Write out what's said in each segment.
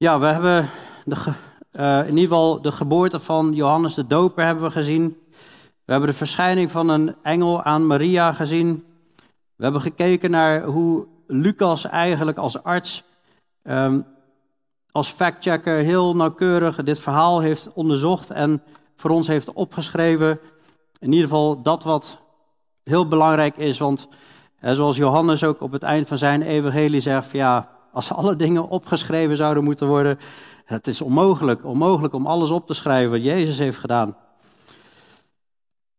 Ja, we hebben in ieder geval de geboorte van Johannes de Doper hebben we gezien. We hebben de verschijning van een engel aan Maria gezien. We hebben gekeken naar hoe Lucas eigenlijk als arts, als factchecker, heel nauwkeurig dit verhaal heeft onderzocht en voor ons heeft opgeschreven. In ieder geval dat wat heel belangrijk is, want zoals Johannes ook op het eind van zijn evangelie zegt, ja, als alle dingen opgeschreven zouden moeten worden, het is onmogelijk om alles op te schrijven wat Jezus heeft gedaan.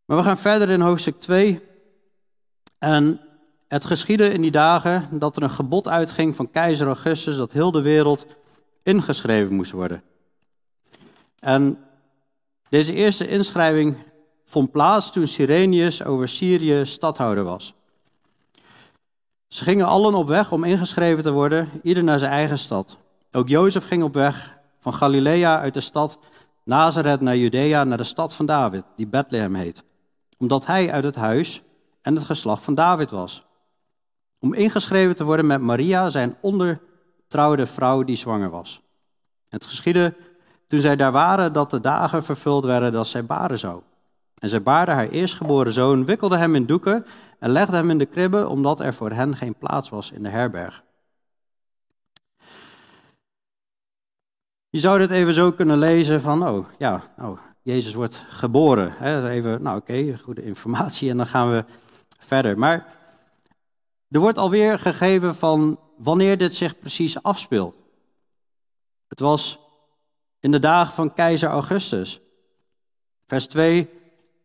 Maar we gaan verder in hoofdstuk 2. En het geschiedde in die dagen dat er een gebod uitging van keizer Augustus dat heel de wereld ingeschreven moest worden. En deze eerste inschrijving vond plaats toen Cyrenius over Syrië stadhouder was. Ze gingen allen op weg om ingeschreven te worden, ieder naar zijn eigen stad. Ook Jozef ging op weg van Galilea uit de stad Nazareth naar Judea, naar de stad van David, die Bethlehem heet, omdat hij uit het huis en het geslacht van David was, om ingeschreven te worden met Maria, zijn ondertrouwde vrouw die zwanger was. Het geschiedde toen zij daar waren dat de dagen vervuld werden dat zij baren zou. En zij baarde haar eerstgeboren zoon, wikkelde hem in doeken en legde hem in de kribbe, omdat er voor hen geen plaats was in de herberg. Je zou dit even zo kunnen lezen van, Jezus wordt geboren. Hè? Even, goede informatie en dan gaan we verder. Maar er wordt alweer gegeven van wanneer dit zich precies afspeelt. Het was in de dagen van keizer Augustus. Vers 2,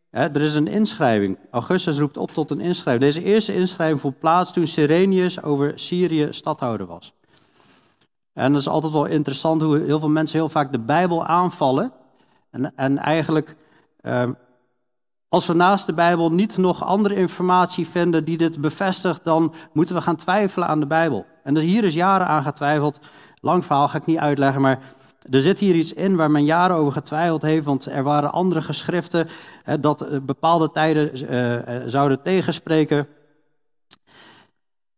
er is een inschrijving. Augustus roept op tot een inschrijving. Deze eerste inschrijving vond plaats toen Cyrenius over Syrië stadhouder was. En dat is altijd wel interessant hoe heel veel mensen heel vaak de Bijbel aanvallen. En eigenlijk, als we naast de Bijbel niet nog andere informatie vinden die dit bevestigt, dan moeten we gaan twijfelen aan de Bijbel. En dus hier is jaren aan getwijfeld. Lang verhaal ga ik niet uitleggen, maar er zit hier iets in waar men jaren over getwijfeld heeft, want er waren andere geschriften dat bepaalde tijden zouden tegenspreken.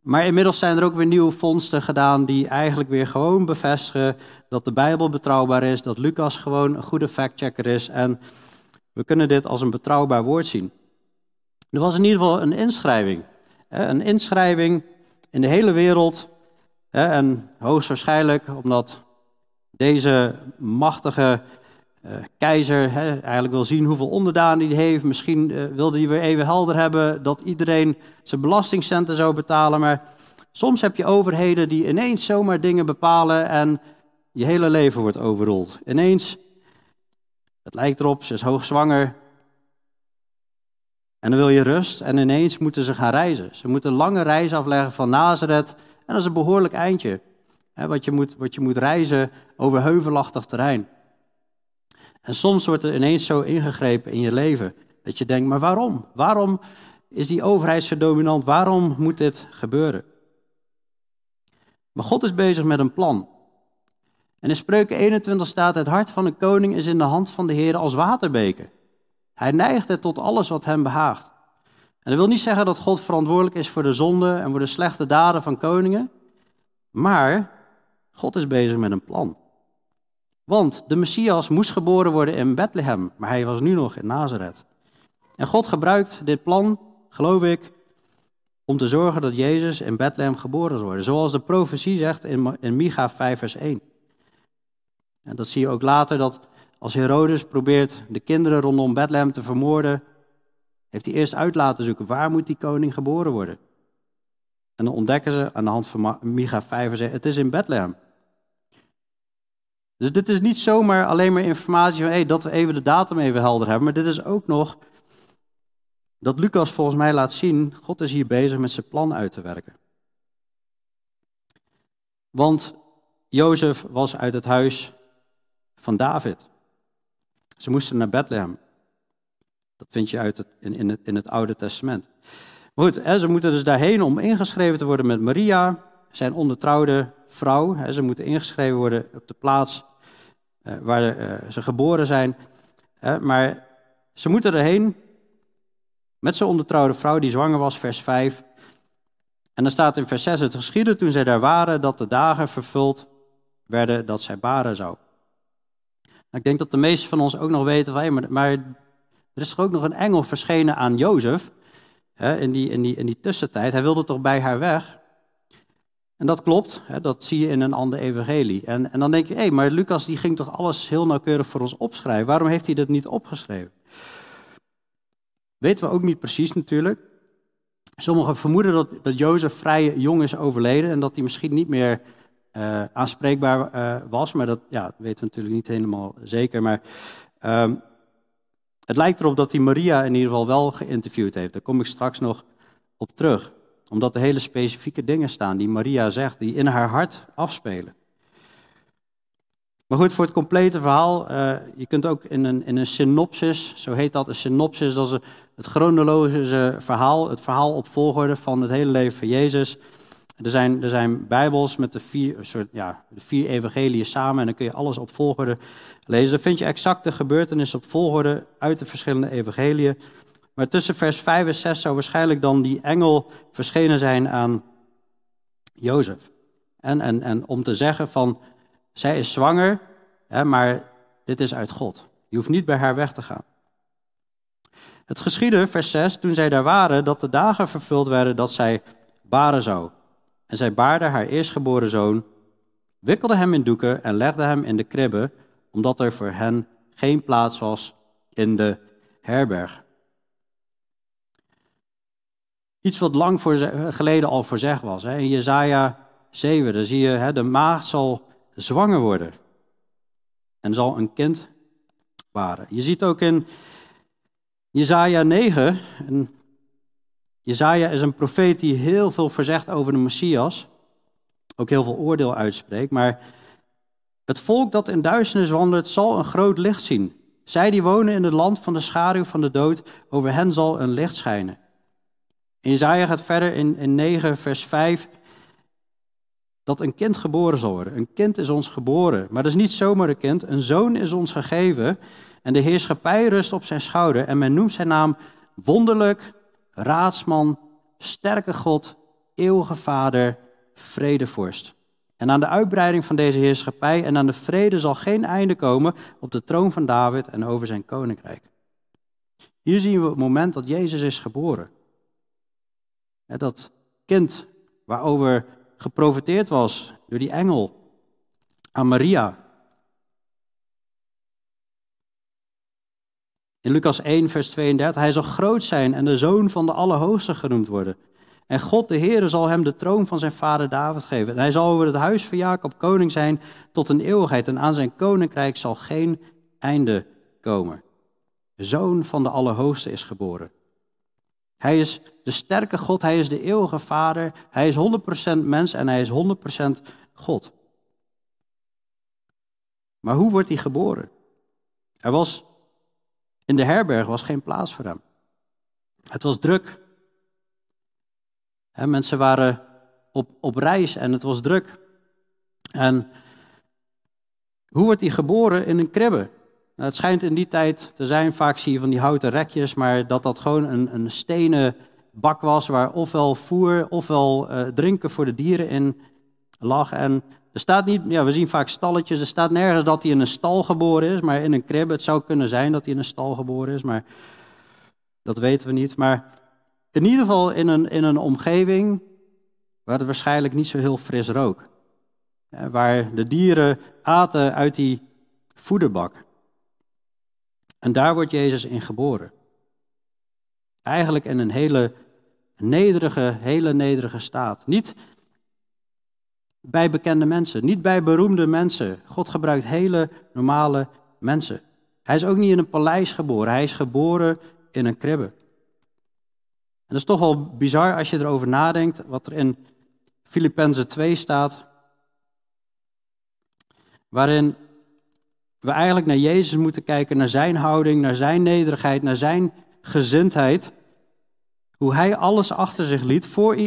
Maar inmiddels zijn er ook weer nieuwe vondsten gedaan die eigenlijk weer gewoon bevestigen dat de Bijbel betrouwbaar is, dat Lucas gewoon een goede factchecker is en we kunnen dit als een betrouwbaar woord zien. Er was in ieder geval een inschrijving. Een inschrijving in de hele wereld en hoogstwaarschijnlijk omdat deze machtige keizer eigenlijk wil zien hoeveel onderdanen hij heeft. Misschien wilde hij weer even helder hebben dat iedereen zijn belastingcenten zou betalen. Maar soms heb je overheden die ineens zomaar dingen bepalen en je hele leven wordt overrold. Ineens, het lijkt erop, ze is hoogzwanger. En dan wil je rust en ineens moeten ze gaan reizen. Ze moeten een lange reis afleggen van Nazareth en dat is een behoorlijk eindje. Wat je moet reizen over heuvelachtig terrein. En soms wordt er ineens zo ingegrepen in je leven, dat je denkt, maar waarom? Waarom is die overheid zo dominant? Waarom moet dit gebeuren? Maar God is bezig met een plan. En in Spreuken 21 staat, het hart van een koning is in de hand van de Heer als waterbeken. Hij neigt het tot alles wat hem behaagt. En dat wil niet zeggen dat God verantwoordelijk is voor de zonde en voor de slechte daden van koningen. Maar God is bezig met een plan. Want de Messias moest geboren worden in Bethlehem, maar hij was nu nog in Nazareth. En God gebruikt dit plan, geloof ik, om te zorgen dat Jezus in Bethlehem geboren zal worden. Zoals de profetie zegt in Micha 5 vers 1. En dat zie je ook later, dat als Herodes probeert de kinderen rondom Bethlehem te vermoorden, heeft hij eerst uit laten zoeken, waar moet die koning geboren worden? En dan ontdekken ze aan de hand van Micha 5 vers 1, het is in Bethlehem. Dus dit is niet zomaar alleen maar informatie van dat we even de datum even helder hebben. Maar dit is ook nog dat Lucas volgens mij laat zien, God is hier bezig met zijn plan uit te werken. Want Jozef was uit het huis van David. Ze moesten naar Bethlehem. Dat vind je in het Oude Testament. Maar goed, ze moeten dus daarheen om ingeschreven te worden met Maria, zijn ondertrouwde vrouw. Ze moeten ingeschreven worden op de plaats waar ze geboren zijn. Maar ze moeten erheen met zijn ondertrouwde vrouw die zwanger was, vers 5. En dan staat in vers 6, het geschiedde toen zij daar waren dat de dagen vervuld werden dat zij baren zou. Nou, ik denk dat de meesten van ons ook nog weten van, maar er is toch ook nog een engel verschenen aan Jozef in die tussentijd. Hij wilde toch bij haar weg? En dat klopt, hè, dat zie je in een ander evangelie. En dan denk je, maar Lucas die ging toch alles heel nauwkeurig voor ons opschrijven? Waarom heeft hij dat niet opgeschreven? Weten we ook niet precies natuurlijk. Sommigen vermoeden dat Jozef vrij jong is overleden en dat hij misschien niet meer aanspreekbaar was. Maar dat weten we natuurlijk niet helemaal zeker. Maar het lijkt erop dat hij Maria in ieder geval wel geïnterviewd heeft. Daar kom ik straks nog op terug. Omdat er hele specifieke dingen staan die Maria zegt, die in haar hart afspelen. Maar goed, voor het complete verhaal, je kunt ook in een synopsis, zo heet dat, een synopsis, dat is het chronologische verhaal, het verhaal op volgorde van het hele leven van Jezus. Er zijn Bijbels met de vier evangeliën samen en dan kun je alles op volgorde lezen. Dan vind je exacte gebeurtenissen op volgorde uit de verschillende evangeliën. Maar tussen vers 5 en 6 zou waarschijnlijk dan die engel verschenen zijn aan Jozef. En om te zeggen van, zij is zwanger, maar dit is uit God. Je hoeft niet bij haar weg te gaan. Het geschiedde, vers 6, toen zij daar waren, dat de dagen vervuld werden dat zij baren zou. En zij baarde haar eerstgeboren zoon, wikkelde hem in doeken en legde hem in de kribbe, omdat er voor hen geen plaats was in de herberg. Iets wat lang geleden al voorzegd was. In Jesaja 7, daar zie je, de maagd zal zwanger worden en zal een kind baren. Je ziet ook in Jesaja 9, Jesaja is een profeet die heel veel verzegt over de Messias, ook heel veel oordeel uitspreekt, maar het volk dat in duisternis wandelt zal een groot licht zien. Zij die wonen in het land van de schaduw van de dood, over hen zal een licht schijnen. En Jesaja gaat verder in 9 vers 5, dat een kind geboren zal worden. Een kind is ons geboren, maar dat is niet zomaar een kind. Een zoon is ons gegeven en de heerschappij rust op zijn schouder. En men noemt zijn naam Wonderlijk, Raadsman, Sterke God, Eeuwige Vader, Vredevorst. En aan de uitbreiding van deze heerschappij en aan de vrede zal geen einde komen op de troon van David en over zijn koninkrijk. Hier zien we het moment dat Jezus is geboren. Dat kind waarover geprofeteerd was door die engel aan Maria. In Lucas 1 vers 32, hij zal groot zijn en de zoon van de Allerhoogste genoemd worden. En God de Heere zal hem de troon van zijn vader David geven. En hij zal over het huis van Jacob koning zijn tot een eeuwigheid. En aan zijn koninkrijk zal geen einde komen. De zoon van de Allerhoogste is geboren. Hij is de sterke God, hij is de eeuwige Vader, hij is 100% mens en hij is 100% God. Maar hoe wordt hij geboren? In de herberg was geen plaats voor hem. Het was druk. Mensen waren op reis en het was druk. En hoe wordt hij geboren? In een kribbe. Nou, het schijnt in die tijd te zijn, vaak zie je van die houten rekjes, maar dat gewoon een stenen bak was waar ofwel voer ofwel drinken voor de dieren in lag. En er staat niet, we zien vaak stalletjes, er staat nergens dat hij in een stal geboren is, maar in een kribbe. Het zou kunnen zijn dat hij in een stal geboren is, maar dat weten we niet. Maar in ieder geval in een omgeving waar het waarschijnlijk niet zo heel fris rook. Waar de dieren aten uit die voederbak. En daar wordt Jezus in geboren. Eigenlijk in een hele nederige staat. Niet bij bekende mensen, niet bij beroemde mensen. God gebruikt hele normale mensen. Hij is ook niet in een paleis geboren, hij is geboren in een kribbe. En dat is toch wel bizar als je erover nadenkt, wat er in Filippenzen 2 staat, waarin we eigenlijk naar Jezus moeten kijken, naar zijn houding, naar zijn nederigheid, naar zijn gezindheid. Hoe hij alles achter zich liet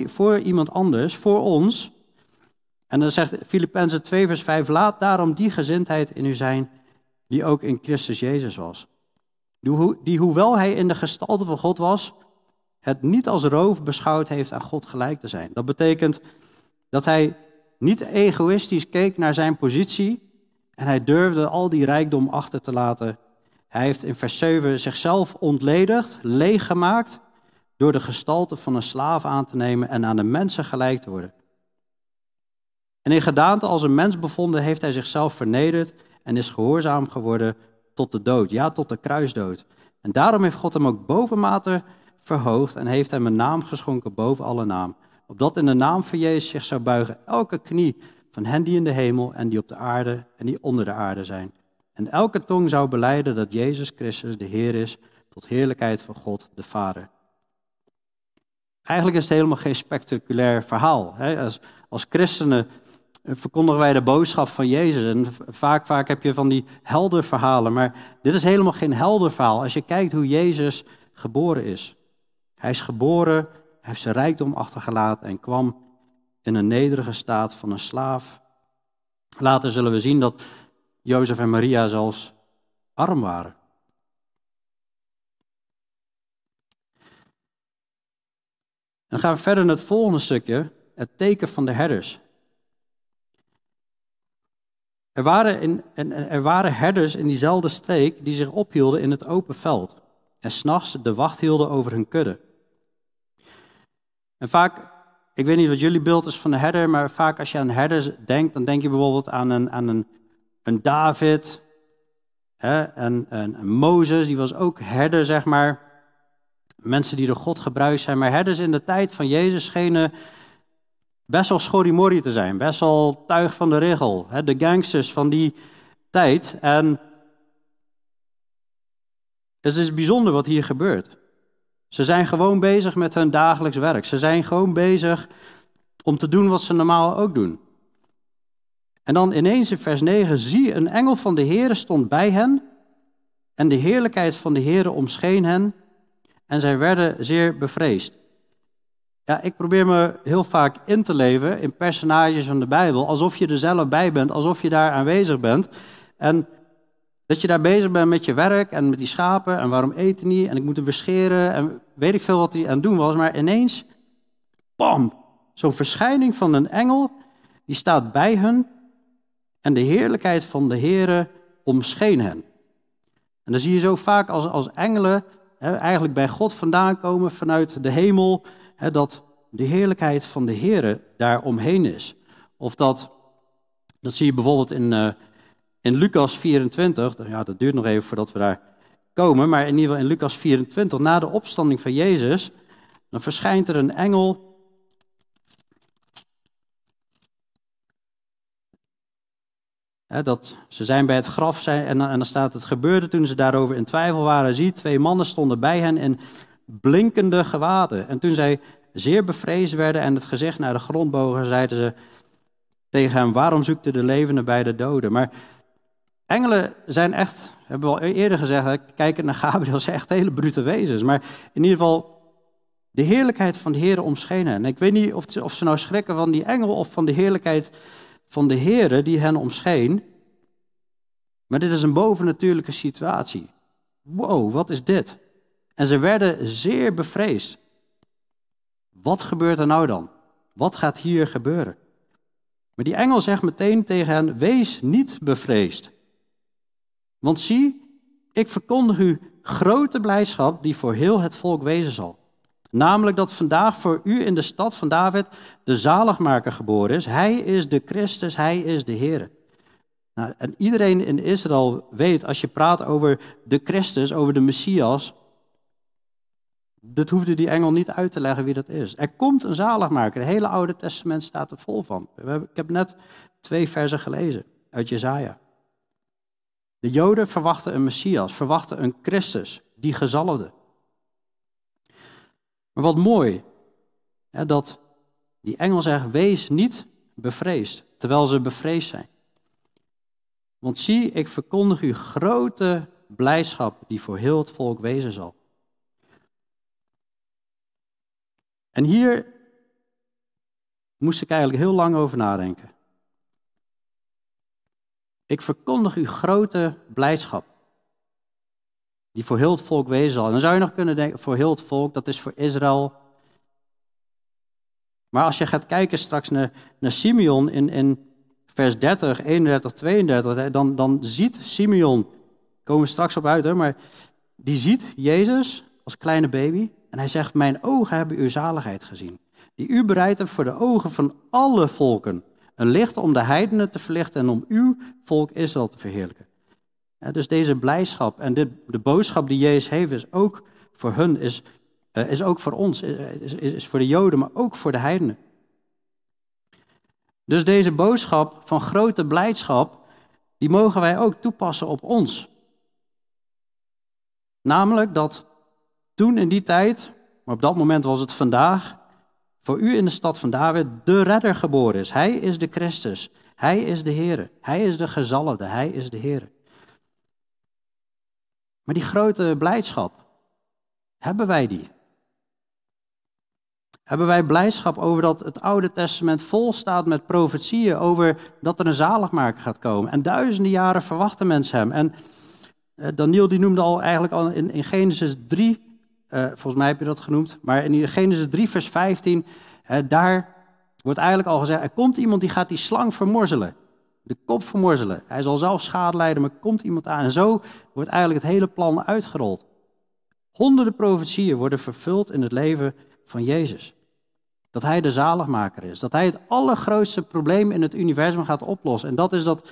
voor iemand anders, voor ons. En dan zegt Filippenzen 2 vers 5, laat daarom die gezindheid in u zijn die ook in Christus Jezus was. Die hoewel hij in de gestalte van God was, het niet als roof beschouwd heeft aan God gelijk te zijn. Dat betekent dat hij niet egoïstisch keek naar zijn positie en hij durfde al die rijkdom achter te laten. Hij heeft in vers 7 zichzelf ontledigd, leeggemaakt, door de gestalte van een slaaf aan te nemen en aan de mensen gelijk te worden. En in gedaante als een mens bevonden heeft hij zichzelf vernederd en is gehoorzaam geworden tot de dood, ja tot de kruisdood. En daarom heeft God hem ook bovenmate verhoogd en heeft hem een naam geschonken boven alle naam. Opdat in de naam van Jezus zich zou buigen elke knie van hen die in de hemel en die op de aarde en die onder de aarde zijn. En elke tong zou belijden dat Jezus Christus de Heer is tot heerlijkheid van God de Vader. Eigenlijk is het helemaal geen spectaculair verhaal. Als christenen verkondigen wij de boodschap van Jezus. En vaak heb je van die helder verhalen. Maar dit is helemaal geen helder verhaal. Als je kijkt hoe Jezus geboren is. Hij is geboren, hij heeft zijn rijkdom achtergelaten en kwam in een nederige staat van een slaaf. Later zullen we zien dat Jozef en Maria zelfs arm waren. En dan gaan we verder naar het volgende stukje, het teken van de herders. Er waren herders in diezelfde streek die zich ophielden in het open veld en 's nachts de wacht hielden over hun kudde. En vaak, ik weet niet wat jullie beeld is van de herder, maar vaak als je aan herders denkt, dan denk je bijvoorbeeld aan een David, hè, en een Mozes, die was ook herder, zeg maar. Mensen die door God gebruikt zijn, maar herders in de tijd van Jezus schenen best wel schorrimorrie te zijn, best wel tuig van de regel, hè, de gangsters van die tijd. En het is bijzonder wat hier gebeurt. Ze zijn gewoon bezig met hun dagelijks werk. Ze zijn gewoon bezig om te doen wat ze normaal ook doen. En dan ineens in vers 9, zie, een engel van de Heere stond bij hen en de heerlijkheid van de Heere omscheen hen en zij werden zeer bevreesd. Ja, ik probeer me heel vaak in te leven in personages van de Bijbel, alsof je er zelf bij bent, alsof je daar aanwezig bent. En dat je daar bezig bent met je werk en met die schapen en waarom eten die en ik moet hem weer scheren en weet ik veel wat hij aan het doen was. Maar ineens, bam, zo'n verschijning van een engel, die staat bij hun en de heerlijkheid van de Heere omscheen hen. En dan zie je zo vaak als engelen eigenlijk bij God vandaan komen vanuit de hemel, dat de heerlijkheid van de Heere daar omheen is. Of dat zie je bijvoorbeeld in Lucas 24, ja, dat duurt nog even voordat we daar komen, maar in ieder geval in Lucas 24, na de opstanding van Jezus, dan verschijnt er een engel. Dat ze zijn bij het graf en dan staat het gebeurde toen ze daarover in twijfel waren. Zie, twee mannen stonden bij hen in blinkende gewaden. En toen zij zeer bevreesd werden en het gezicht naar de grond bogen, zeiden ze tegen hem, waarom zoekt u de levenden bij de doden? Maar engelen zijn echt, hebben we al eerder gezegd, kijkend naar Gabriel, zijn echt hele brute wezens. Maar in ieder geval, de heerlijkheid van de Heere omscheen hen. En ik weet niet of ze nou schrikken van die engel of van de heerlijkheid van de Heere die hen omscheen. Maar dit is een bovennatuurlijke situatie. Wow, wat is dit? En ze werden zeer bevreesd. Wat gebeurt er nou dan? Wat gaat hier gebeuren? Maar die engel zegt meteen tegen hen, wees niet bevreesd. Want zie, ik verkondig u grote blijdschap die voor heel het volk wezen zal. Namelijk dat vandaag voor u in de stad van David de zaligmaker geboren is. Hij is de Christus, hij is de Heer. Nou, en iedereen in Israël weet, als je praat over de Christus, over de Messias, dat hoefde die engel niet uit te leggen wie dat is. Er komt een zaligmaker, het hele Oude Testament staat er vol van. Ik heb net 2 versen gelezen uit Jesaja. De Joden verwachten een Messias, verwachten een Christus, die gezalfde. Maar wat mooi, hè, dat die engel zegt, wees niet bevreesd, terwijl ze bevreesd zijn. Want zie, ik verkondig u grote blijdschap die voor heel het volk wezen zal. En hier moest ik eigenlijk heel lang over nadenken. Ik verkondig u grote blijdschap die voor heel het volk wezen zal. En dan zou je nog kunnen denken, voor heel het volk, dat is voor Israël. Maar als je gaat kijken straks naar Simeon in vers 30, 31, 32, dan ziet Simeon, komen we straks op uit, hè, maar die ziet Jezus als kleine baby en hij zegt, mijn ogen hebben uw zaligheid gezien, die u bereidt hebt voor de ogen van alle volken. Een licht om de heidenen te verlichten en om uw volk Israël te verheerlijken. Ja, dus deze blijdschap en de boodschap die Jezus heeft is ook voor hun, is ook voor ons, is voor de Joden, maar ook voor de heidenen. Dus deze boodschap van grote blijdschap, die mogen wij ook toepassen op ons. Namelijk dat toen in die tijd, maar op dat moment was het vandaag, voor u in de stad van David de redder geboren is. Hij is de Christus, hij is de Heer, hij is de gezalfde, hij is de Heer. Maar die grote blijdschap, hebben wij die? Hebben wij blijdschap over dat het Oude Testament vol staat met profetieën over dat er een zaligmaker gaat komen? En duizenden jaren verwachten mensen hem. En Daniel die noemde al in Genesis 3, volgens mij heb je dat genoemd, maar in Genesis 3 vers 15, daar wordt eigenlijk al gezegd, er komt iemand die gaat die slang vermorzelen, de kop vermorzelen. Hij zal zelf schade lijden, maar komt iemand aan. En zo wordt eigenlijk het hele plan uitgerold. Honderden profetieën worden vervuld in het leven van Jezus. Dat hij de zaligmaker is, dat hij het allergrootste probleem in het universum gaat oplossen. En dat is dat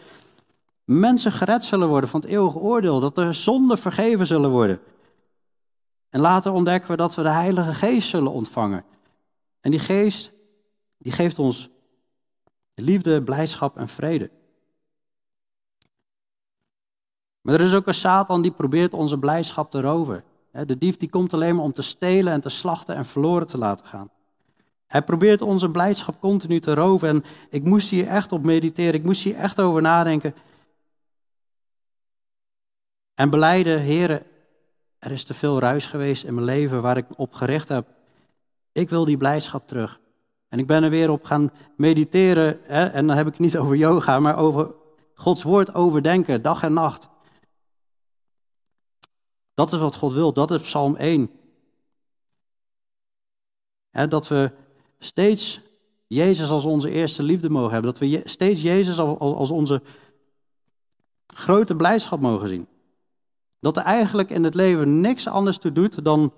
mensen gered zullen worden van het eeuwige oordeel, dat er zonden vergeven zullen worden. En later ontdekken we dat we de Heilige Geest zullen ontvangen. En die Geest, die geeft ons liefde, blijdschap en vrede. Maar er is ook een Satan die probeert onze blijdschap te roven. De dief die komt alleen maar om te stelen en te slachten en verloren te laten gaan. Hij probeert onze blijdschap continu te roven. En ik moest hier echt op mediteren, ik moest hier echt over nadenken. En belijden, Heere, er is te veel ruis geweest in mijn leven waar ik op gericht heb. Ik wil die blijdschap terug. En ik ben er weer op gaan mediteren. Hè? En dan heb ik het niet over yoga, maar over Gods woord overdenken, dag en nacht. Dat is wat God wil, dat is Psalm 1. Hè, dat we steeds Jezus als onze eerste liefde mogen hebben. Dat we steeds Jezus als onze grote blijdschap mogen zien. Dat er eigenlijk in het leven niks anders toe doet dan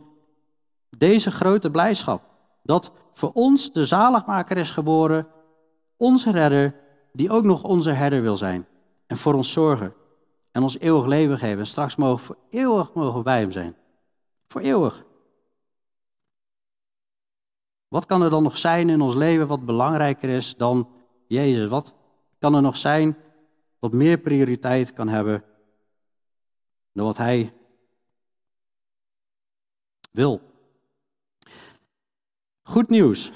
deze grote blijdschap. Dat voor ons de zaligmaker is geboren, onze redder, die ook nog onze herder wil zijn. En voor ons zorgen en ons eeuwig leven geven. En straks voor eeuwig mogen we bij hem zijn. Voor eeuwig. Wat kan er dan nog zijn in ons leven wat belangrijker is dan Jezus? Wat kan er nog zijn wat meer prioriteit kan hebben dan wat hij wil? Goed nieuws.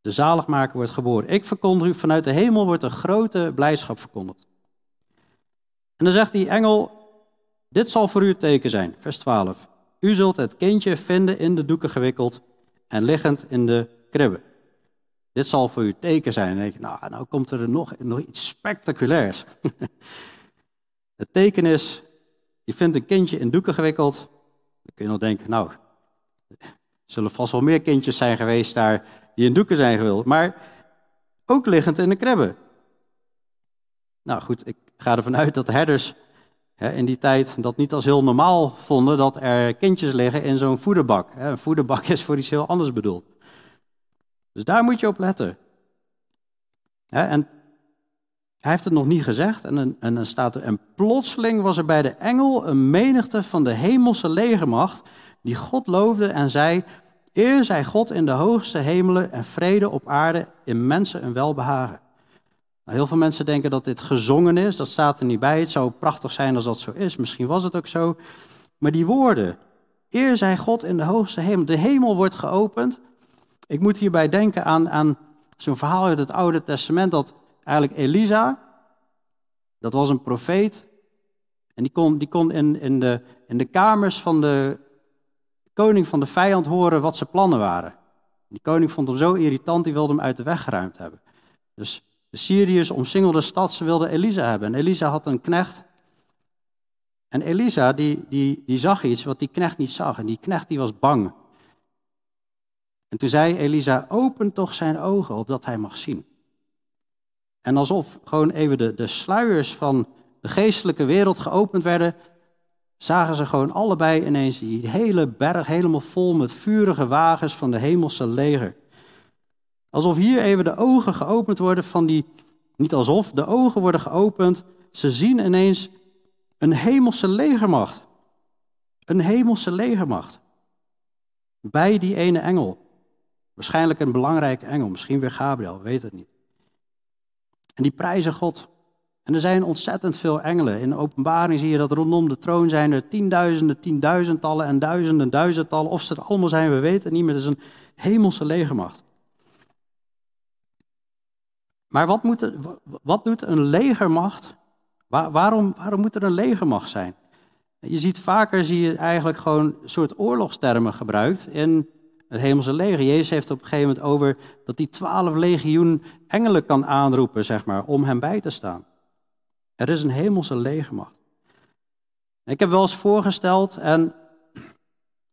De zaligmaker wordt geboren. Ik verkondig u, vanuit de hemel wordt een grote blijdschap verkondigd. En dan zegt die engel, dit zal voor u het teken zijn. Vers 12. U zult het kindje vinden in de doeken gewikkeld en liggend in de kribben. Dit zal voor u het teken zijn. En dan denk je, nou komt er nog iets spectaculairs. Het teken is, je vindt een kindje in doeken gewikkeld. Dan kun je nog denken, er zullen vast wel meer kindjes zijn geweest daar die in doeken zijn gewikkeld. Maar ook liggend in de kribben. Nou goed, ik ga ervan uit dat de herders in die tijd dat niet als heel normaal vonden dat er kindjes liggen in zo'n voederbak. Een voederbak is voor iets heel anders bedoeld. Dus daar moet je op letten. En hij heeft het nog niet gezegd en dan staat er, en plotseling was er bij de engel een menigte van de hemelse legermacht die God loofde en zei, eer zij God in de hoogste hemelen en vrede op aarde in mensen een welbehagen. Nou, heel veel mensen denken dat dit gezongen is, dat staat er niet bij, het zou prachtig zijn als dat zo is, misschien was het ook zo. Maar die woorden, eer zij God in de hoogste hemel, de hemel wordt geopend. Ik moet hierbij denken aan zo'n verhaal uit het Oude Testament dat eigenlijk Elisa, dat was een profeet. En die kon in de kamers van de koning van de vijand horen wat zijn plannen waren. Die koning vond hem zo irritant, die wilde hem uit de weg geruimd hebben. Dus de Syriërs omsingelden de stad, ze wilden Elisa hebben. En Elisa had een knecht. En Elisa die zag iets wat die knecht niet zag. En die knecht die was bang. En toen zei Elisa, open toch zijn ogen, opdat hij mag zien. En alsof gewoon even de sluiers van de geestelijke wereld geopend werden, zagen ze gewoon allebei ineens die hele berg helemaal vol met vurige wagens van de hemelse leger. Alsof hier even de ogen geopend worden van die, niet alsof, de ogen worden geopend. Ze zien ineens een hemelse legermacht. Een hemelse legermacht. Bij die ene engel. Waarschijnlijk een belangrijke engel, misschien weer Gabriel, weet het niet. En die prijzen God. En er zijn ontzettend veel engelen. In de Openbaring zie je dat rondom de troon zijn er tienduizenden, tienduizendtallen en duizenden, duizendtallen. Of ze er allemaal zijn, we weten het niet, maar het is een hemelse legermacht. Maar wat doet een legermacht? Waarom moet er een legermacht zijn? Je ziet vaker, eigenlijk gewoon een soort oorlogstermen gebruikt in het hemelse leger. Jezus heeft op een gegeven moment over dat hij 12 legioen engelen kan aanroepen, zeg maar, om hem bij te staan. Er is een hemelse legermacht. Ik heb wel eens voorgesteld, en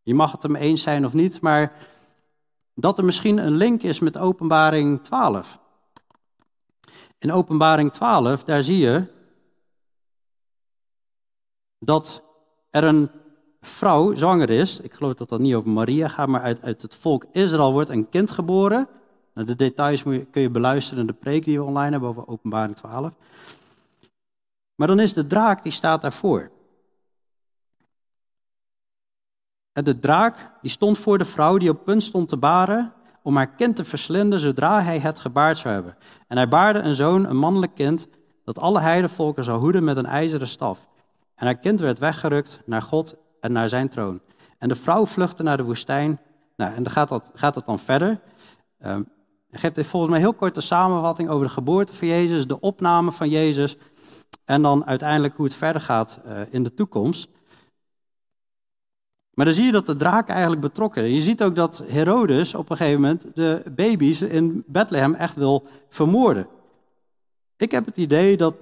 je mag het hem eens zijn of niet, maar dat er misschien een link is met Openbaring 12. In Openbaring 12, daar zie je dat er een vrouw zwanger is. Ik geloof dat dat niet over Maria gaat, maar uit het volk Israël wordt een kind geboren. De details kun je beluisteren in de preek die we online hebben over Openbaring 12. Maar dan is de draak, die staat daarvoor. En de draak, die stond voor de vrouw die op punt stond te baren, om haar kind te verslinden zodra hij het gebaard zou hebben. En hij baarde een zoon, een mannelijk kind, dat alle heidevolken zou hoeden met een ijzeren staf. En haar kind werd weggerukt naar God en naar zijn troon. En de vrouw vluchtte naar de woestijn. Nou, en dan gaat dat dan verder. Hij geeft volgens mij een heel korte samenvatting over de geboorte van Jezus, de opname van Jezus, en dan uiteindelijk hoe het verder gaat in de toekomst. Maar dan zie je dat de draak eigenlijk betrokken is. Je ziet ook dat Herodes op een gegeven moment de baby's in Bethlehem echt wil vermoorden. Ik heb het idee dat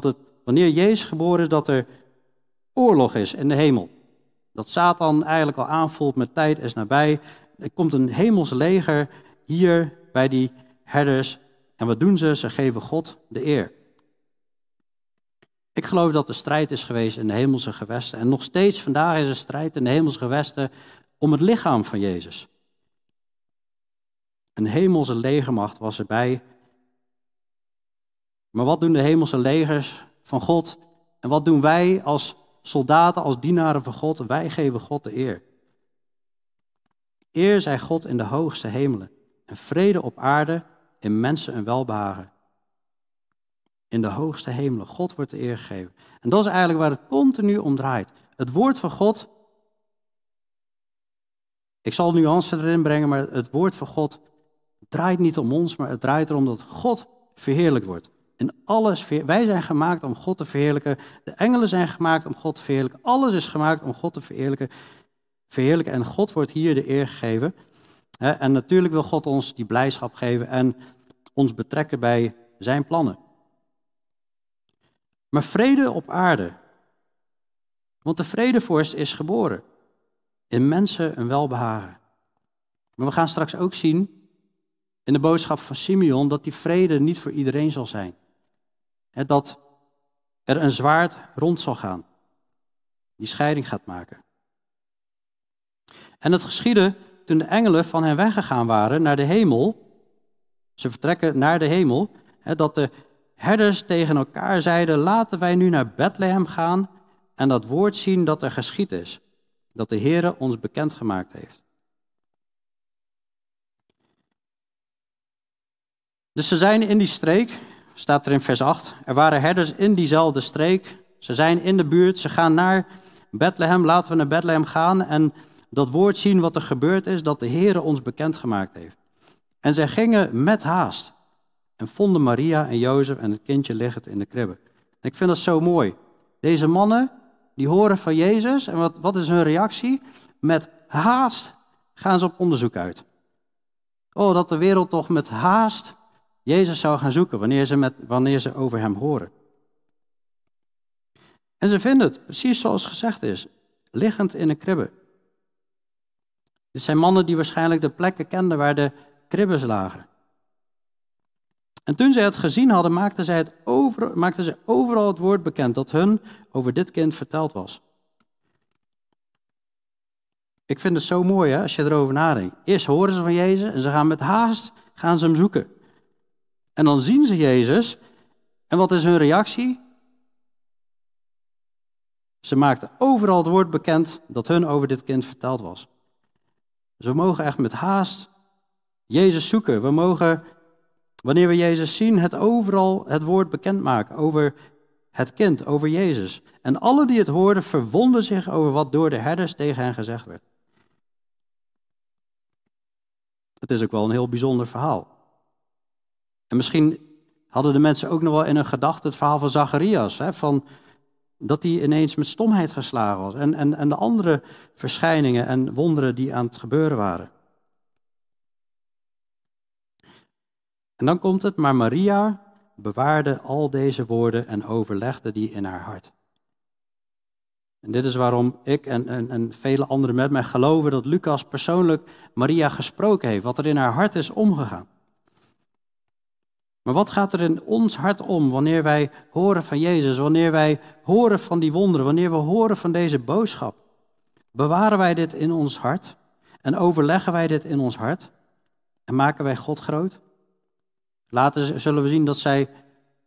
het, wanneer Jezus geboren is, dat er oorlog is in de hemel. Dat Satan eigenlijk al aanvoelt met tijd is nabij. Er komt een hemels leger hier bij die herders. En wat doen ze? Ze geven God de eer. Ik geloof dat er strijd is geweest in de hemelse gewesten. En nog steeds vandaag is er strijd in de hemelse gewesten om het lichaam van Jezus. Een hemelse legermacht was erbij. Maar wat doen de hemelse legers van God? En wat doen wij als soldaten, als dienaren van God? Wij geven God de eer. Eer zij God in de hoogste hemelen. En vrede op aarde, in mensen en welbehagen. In de hoogste hemelen. God wordt de eer gegeven. En dat is eigenlijk waar het continu om draait. Het woord van God. Ik zal nuance erin brengen, maar het woord van God draait niet om ons, maar het draait erom dat God verheerlijk wordt. In alles. Wij zijn gemaakt om God te verheerlijken. De engelen zijn gemaakt om God te verheerlijken. Alles is gemaakt om God te verheerlijken. En God wordt hier de eer gegeven. En natuurlijk wil God ons die blijdschap geven en ons betrekken bij zijn plannen. Maar vrede op aarde. Want de vredevorst is geboren. In mensen een welbehagen. Maar we gaan straks ook zien in de boodschap van Simeon dat die vrede niet voor iedereen zal zijn. Dat er een zwaard rond zal gaan. Die scheiding gaat maken. En het geschiedde toen de engelen van hen weggegaan waren naar de hemel. Ze vertrekken naar de hemel. Dat de herders tegen elkaar zeiden, laten wij nu naar Bethlehem gaan en dat woord zien dat er geschied is, dat de Heere ons bekendgemaakt heeft. Dus ze zijn in die streek, staat er in vers 8, er waren herders in diezelfde streek, ze zijn in de buurt, ze gaan naar Bethlehem, laten we naar Bethlehem gaan en dat woord zien wat er gebeurd is, dat de Heere ons bekendgemaakt heeft. En zij gingen met haast. En vonden Maria en Jozef en het kindje liggend in de kribbe. En ik vind dat zo mooi. Deze mannen, die horen van Jezus. En wat is hun reactie? Met haast gaan ze op onderzoek uit. Oh, dat de wereld toch met haast Jezus zou gaan zoeken. Wanneer ze over hem horen. En ze vinden het, precies zoals gezegd is. Liggend in een kribbe. Dit zijn mannen die waarschijnlijk de plekken kenden waar de kribbes lagen. En toen zij het gezien hadden, maakten zij overal het woord bekend dat hun over dit kind verteld was. Ik vind het zo mooi, hè, als je erover nadenkt. Eerst horen ze van Jezus en ze gaan met haast gaan ze hem zoeken. En dan zien ze Jezus. En wat is hun reactie? Ze maakten overal het woord bekend dat hun over dit kind verteld was. Dus we mogen echt met haast Jezus zoeken. We mogen, wanneer we Jezus zien, het overal het woord bekendmaken over het kind, over Jezus. En alle die het hoorden verwonden zich over wat door de herders tegen hen gezegd werd. Het is ook wel een heel bijzonder verhaal. En misschien hadden de mensen ook nog wel in hun gedachten het verhaal van Zacharias, hè, van dat hij ineens met stomheid geslagen was. En de andere verschijningen en wonderen die aan het gebeuren waren. En dan komt het, maar Maria bewaarde al deze woorden en overlegde die in haar hart. En dit is waarom ik en vele anderen met mij geloven dat Lucas persoonlijk Maria gesproken heeft, wat er in haar hart is omgegaan. Maar wat gaat er in ons hart om wanneer wij horen van Jezus, wanneer wij horen van die wonderen, wanneer we horen van deze boodschap? Bewaren wij dit in ons hart en overleggen wij dit in ons hart en maken wij God groot? Later zullen we zien dat zij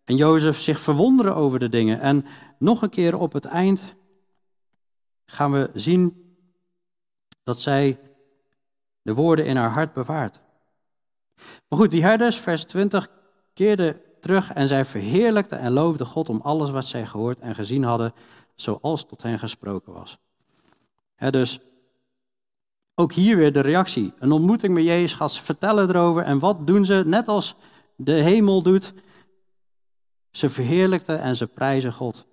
en Jozef zich verwonderen over de dingen. En nog een keer op het eind gaan we zien dat zij de woorden in haar hart bewaart. Maar goed, die herders, vers 20, keerden terug en zij verheerlijkten en loofden God om alles wat zij gehoord en gezien hadden, zoals tot hen gesproken was. Dus ook hier weer de reactie. Een ontmoeting met Jezus gaat ze vertellen erover en wat doen ze? Net als de hemel doet. Ze verheerlijkten en ze prijzen God.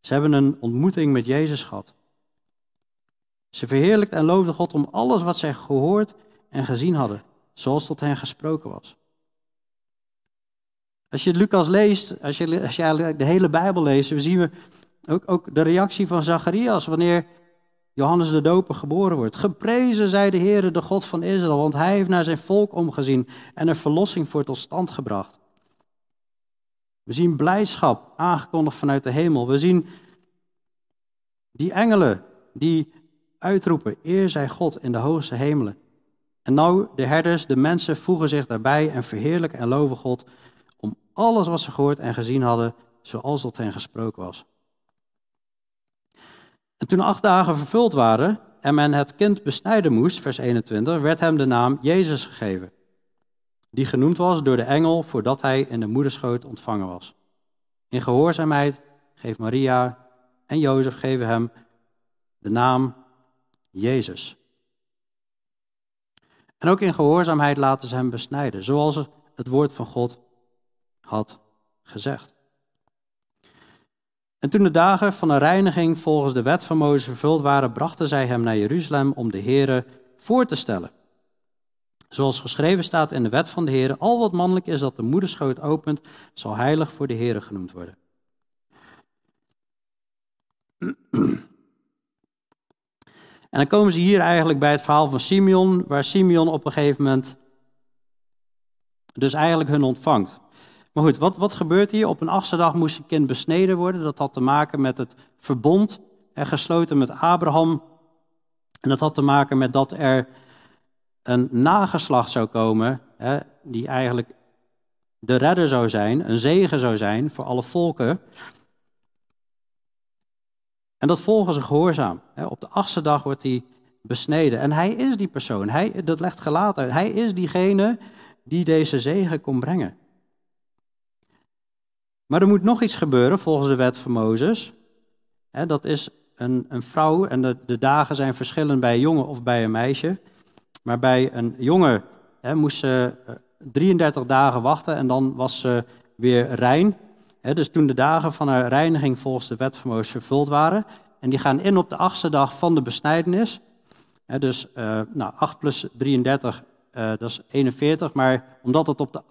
Ze hebben een ontmoeting met Jezus gehad. Ze verheerlijkten en loofden God om alles wat zij gehoord en gezien hadden, zoals tot hen gesproken was. Als je Lucas leest, als je eigenlijk de hele Bijbel leest, dan zien we ook de reactie van Zacharias wanneer Johannes de Doper geboren wordt. Geprezen zij de Heere, de God van Israël, want hij heeft naar zijn volk omgezien en er verlossing voor tot stand gebracht. We zien blijdschap aangekondigd vanuit de hemel. We zien die engelen die uitroepen, eer zij God in de hoogste hemelen. En nou, de herders, de mensen voegen zich daarbij en verheerlijken en loven God om alles wat ze gehoord en gezien hadden, zoals tot hen gesproken was. En toen 8 dagen vervuld waren en men het kind besnijden moest, vers 21, werd hem de naam Jezus gegeven, die genoemd was door de engel voordat hij in de moederschoot ontvangen was. In gehoorzaamheid geeft Maria en Jozef geven hem de naam Jezus. En ook in gehoorzaamheid laten ze hem besnijden, zoals het woord van God had gezegd. En toen de dagen van de reiniging volgens de wet van Mozes vervuld waren, brachten zij hem naar Jeruzalem om de Heere voor te stellen. Zoals geschreven staat in de wet van de Heere, al wat mannelijk is dat de moederschoot opent, zal heilig voor de Heere genoemd worden. En dan komen ze hier eigenlijk bij het verhaal van Simeon, waar Simeon op een gegeven moment dus eigenlijk hun ontvangt. Maar goed, wat gebeurt hier? Op een 8e dag moest een kind besneden worden. Dat had te maken met het verbond en gesloten met Abraham. En dat had te maken met dat er een nageslacht zou komen, hè, die eigenlijk de redder zou zijn, een zegen zou zijn voor alle volken. En dat volgen ze gehoorzaam. Hè. Op de 8e dag wordt hij besneden. En hij is die persoon, dat legt Galaten uit. Hij is diegene die deze zegen kon brengen. Maar er moet nog iets gebeuren volgens de wet van Mozes. Dat is een vrouw, en de dagen zijn verschillend bij een jongen of bij een meisje. Maar bij een jongen moest ze 33 dagen wachten en dan was ze weer rein. Dus toen de dagen van haar reiniging volgens de wet van Mozes vervuld waren. En die gaan in op de 8e dag van de besnijdenis. Dus 8 plus 33, dat is 41. Maar omdat het op de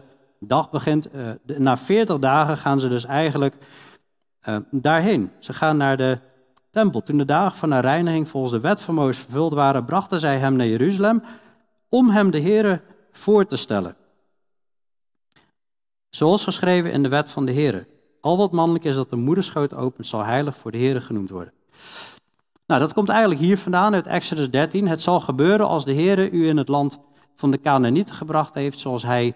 8e dag begint, na 40 dagen gaan ze dus eigenlijk daarheen. Ze gaan naar de tempel. Toen de dagen van haar reiniging volgens de wet van Mozes vervuld waren, brachten zij hem naar Jeruzalem om hem de Heere voor te stellen. Zoals geschreven in de wet van de Heere. Al wat mannelijk is dat de moederschoot opent, zal heilig voor de Heere genoemd worden. Nou, dat komt eigenlijk hier vandaan uit Exodus 13. Het zal gebeuren als de Heere u in het land van de Kanaanieten gebracht heeft, zoals hij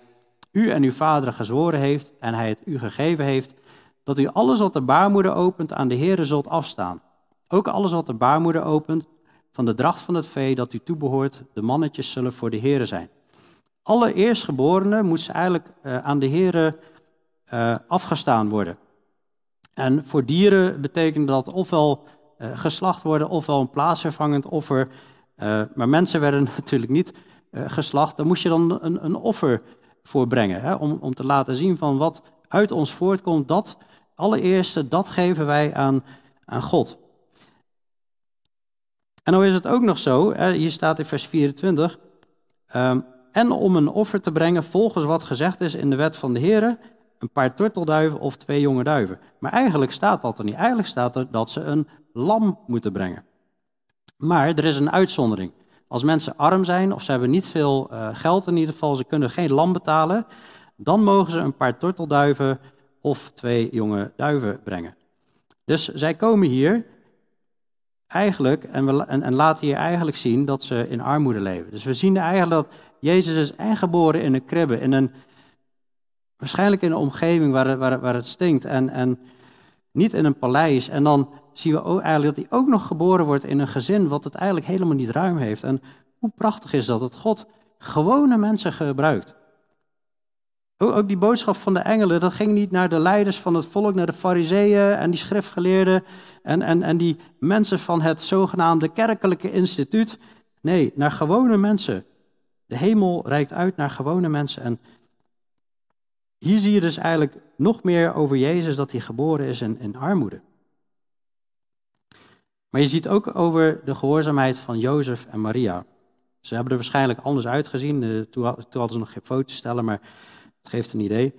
u en uw vaderen gezworen heeft en hij het u gegeven heeft, dat u alles wat de baarmoeder opent aan de Heere zult afstaan. Ook alles wat de baarmoeder opent van de dracht van het vee dat u toebehoort, de mannetjes zullen voor de Heere zijn. Alle eerstgeborenen moet ze eigenlijk aan de Heere afgestaan worden. En voor dieren betekent dat ofwel geslacht worden, ofwel een plaatsvervangend offer. Maar mensen werden natuurlijk niet geslacht. Daar moest je dan een offer voor brengen, hè, om te laten zien van wat uit ons voortkomt. Dat allereerste, dat geven wij aan God. En dan is het ook nog zo, hè, hier staat in vers 24... en om een offer te brengen volgens wat gezegd is in de wet van de Heere, een paar tortelduiven of 2 jonge duiven. Maar eigenlijk staat dat er niet. Eigenlijk staat er dat ze een lam moeten brengen. Maar er is een uitzondering. Als mensen arm zijn of ze hebben niet veel geld in ieder geval, ze kunnen geen lam betalen, dan mogen ze een paar tortelduiven of 2 jonge duiven brengen. Dus zij komen hier eigenlijk en laten hier eigenlijk zien dat ze in armoede leven. Dus we zien eigenlijk dat Jezus is en geboren in een kribbe, waarschijnlijk in een omgeving waar het stinkt en niet in een paleis. En dan zien we ook eigenlijk dat hij ook nog geboren wordt in een gezin wat het eigenlijk helemaal niet ruim heeft. En hoe prachtig is dat God gewone mensen gebruikt. Ook die boodschap van de engelen, dat ging niet naar de leiders van het volk, naar de fariseeën en die schriftgeleerden en die mensen van het zogenaamde kerkelijke instituut. Nee, naar gewone mensen. De hemel reikt uit naar gewone mensen. En hier zie je dus eigenlijk nog meer over Jezus, dat hij geboren is in armoede. Maar je ziet ook over de gehoorzaamheid van Jozef en Maria. Ze hebben er waarschijnlijk anders uitgezien. Toen hadden ze nog geen foto's stellen, maar het geeft een idee.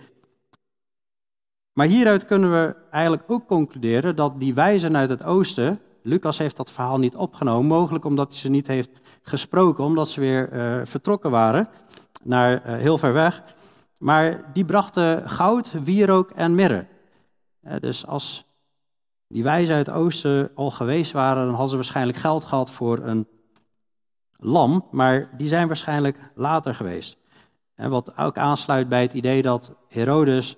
Maar hieruit kunnen we eigenlijk ook concluderen dat die wijzen uit het oosten, Lucas heeft dat verhaal niet opgenomen, mogelijk omdat hij ze niet heeft gesproken, omdat ze weer vertrokken waren naar heel ver weg. Maar die brachten goud, wierook en mirre. Dus als die wijzen uit het oosten al geweest waren, dan hadden ze waarschijnlijk geld gehad voor een lam, maar die zijn waarschijnlijk later geweest. En wat ook aansluit bij het idee dat Herodes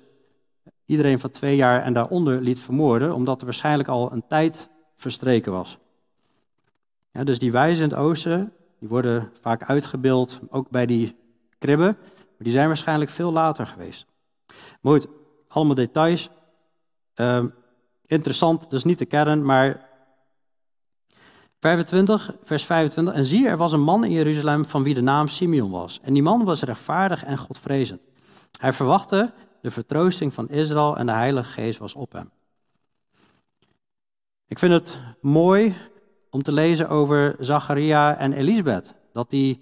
iedereen van 2 jaar en daaronder liet vermoorden, omdat er waarschijnlijk al een tijd verstreken was. Ja, dus die wijzen in het oosten, die worden vaak uitgebeeld, ook bij die kribben, maar die zijn waarschijnlijk veel later geweest. Maar goed, allemaal details. Interessant, dus niet de kern, maar 25, vers 25. En zie, er was een man in Jeruzalem van wie de naam Simeon was. En die man was rechtvaardig en godvrezend. Hij verwachtte de vertroosting van Israël en de Heilige Geest was op hem. Ik vind het mooi om te lezen over Zacharias en Elisabeth. Dat die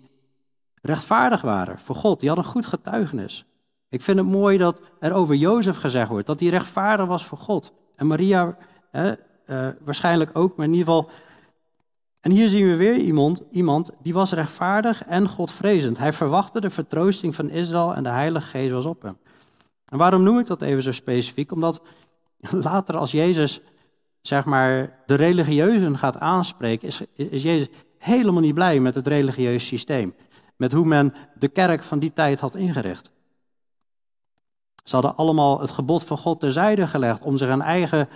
rechtvaardig waren voor God. Die hadden een goed getuigenis. Ik vind het mooi dat er over Jozef gezegd wordt. Dat hij rechtvaardig was voor God. En Maria waarschijnlijk ook, maar in ieder geval. En hier zien we weer iemand die was rechtvaardig en godvrezend. Hij verwachtte de vertroosting van Israël en de Heilige Geest was op hem. En waarom noem ik dat even zo specifiek? Omdat later als Jezus, zeg maar, de religieuzen gaat aanspreken, is Jezus helemaal niet blij met het religieuze systeem. Met hoe men de kerk van die tijd had ingericht. Ze hadden allemaal het gebod van God terzijde gelegd om zich aan eigen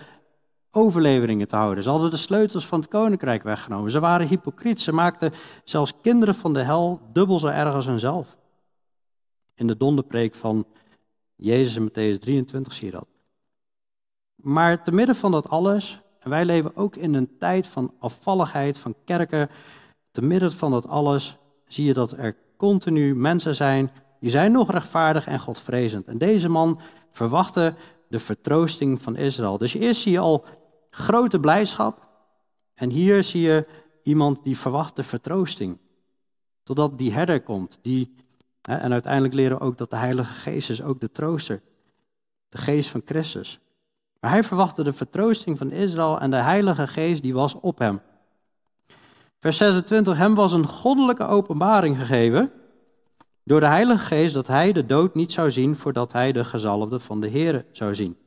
overleveringen te houden. Ze hadden de sleutels van het koninkrijk weggenomen. Ze waren hypocriet. Ze maakten zelfs kinderen van de hel dubbel zo erg als hunzelf. In de donderpreek van Jezus in Matthäus 23 zie je dat. Maar te midden van dat alles, en wij leven ook in een tijd van afvalligheid, van kerken, te midden van dat alles zie je dat er continu mensen zijn, die zijn nog rechtvaardig en godvrezend. En deze man verwachtte de vertroosting van Israël. Dus eerst zie je al grote blijdschap, en hier zie je iemand die verwacht de vertroosting. Totdat die herder komt, en uiteindelijk leren we ook dat de Heilige Geest is ook de trooster. De Geest van Christus. Maar hij verwachtte de vertroosting van Israël en de Heilige Geest die was op hem. Vers 26, hem was een goddelijke openbaring gegeven door de Heilige Geest dat hij de dood niet zou zien voordat hij de gezalfde van de Here zou zien.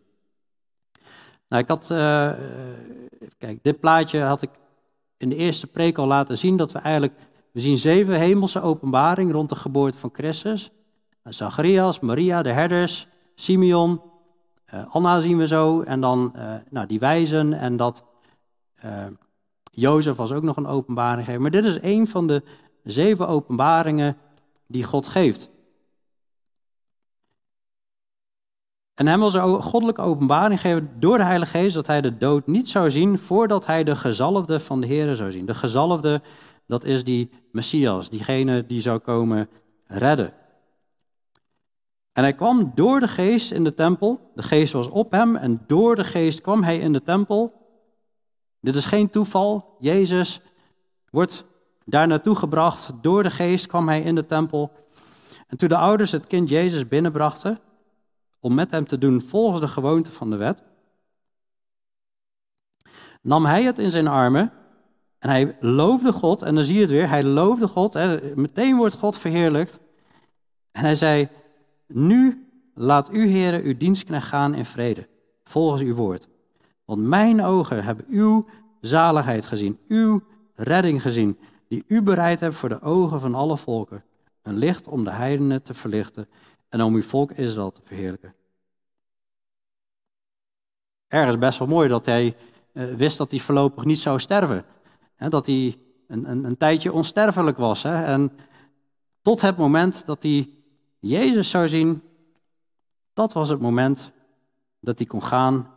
Nou, ik had, dit plaatje had ik in de eerste preek al laten zien dat we zien 7 hemelse openbaringen rond de geboorte van Christus. Zacharias, Maria, de herders, Simeon, Anna zien we zo en dan die wijzen en dat Jozef was ook nog een openbaring gegeven. Maar dit is één van de 7 openbaringen die God geeft. En hem was een goddelijke openbaring gegeven door de Heilige Geest dat hij de dood niet zou zien voordat hij de gezalfde van de Here zou zien. De gezalfde, dat is die Messias, diegene die zou komen redden. En hij kwam door de Geest in de tempel, de Geest was op hem en door de Geest kwam hij in de tempel. Dit is geen toeval, Jezus wordt daar naartoe gebracht, door de Geest kwam hij in de tempel. En toen de ouders het kind Jezus binnenbrachten, om met hem te doen volgens de gewoonte van de wet, nam hij het in zijn armen en hij loofde God, en dan zie je het weer, hij loofde God, meteen wordt God verheerlijkt. En hij zei, nu laat u, Heere, uw dienstknecht gaan in vrede, volgens uw woord. Want mijn ogen hebben uw zaligheid gezien, uw redding gezien, die u bereid hebt voor de ogen van alle volken. Een licht om de heidenen te verlichten en om uw volk Israël te verheerlijken. Ergens best wel mooi dat hij wist dat hij voorlopig niet zou sterven. He, dat hij een tijdje onsterfelijk was. He. En tot het moment dat hij Jezus zou zien, dat was het moment dat hij kon gaan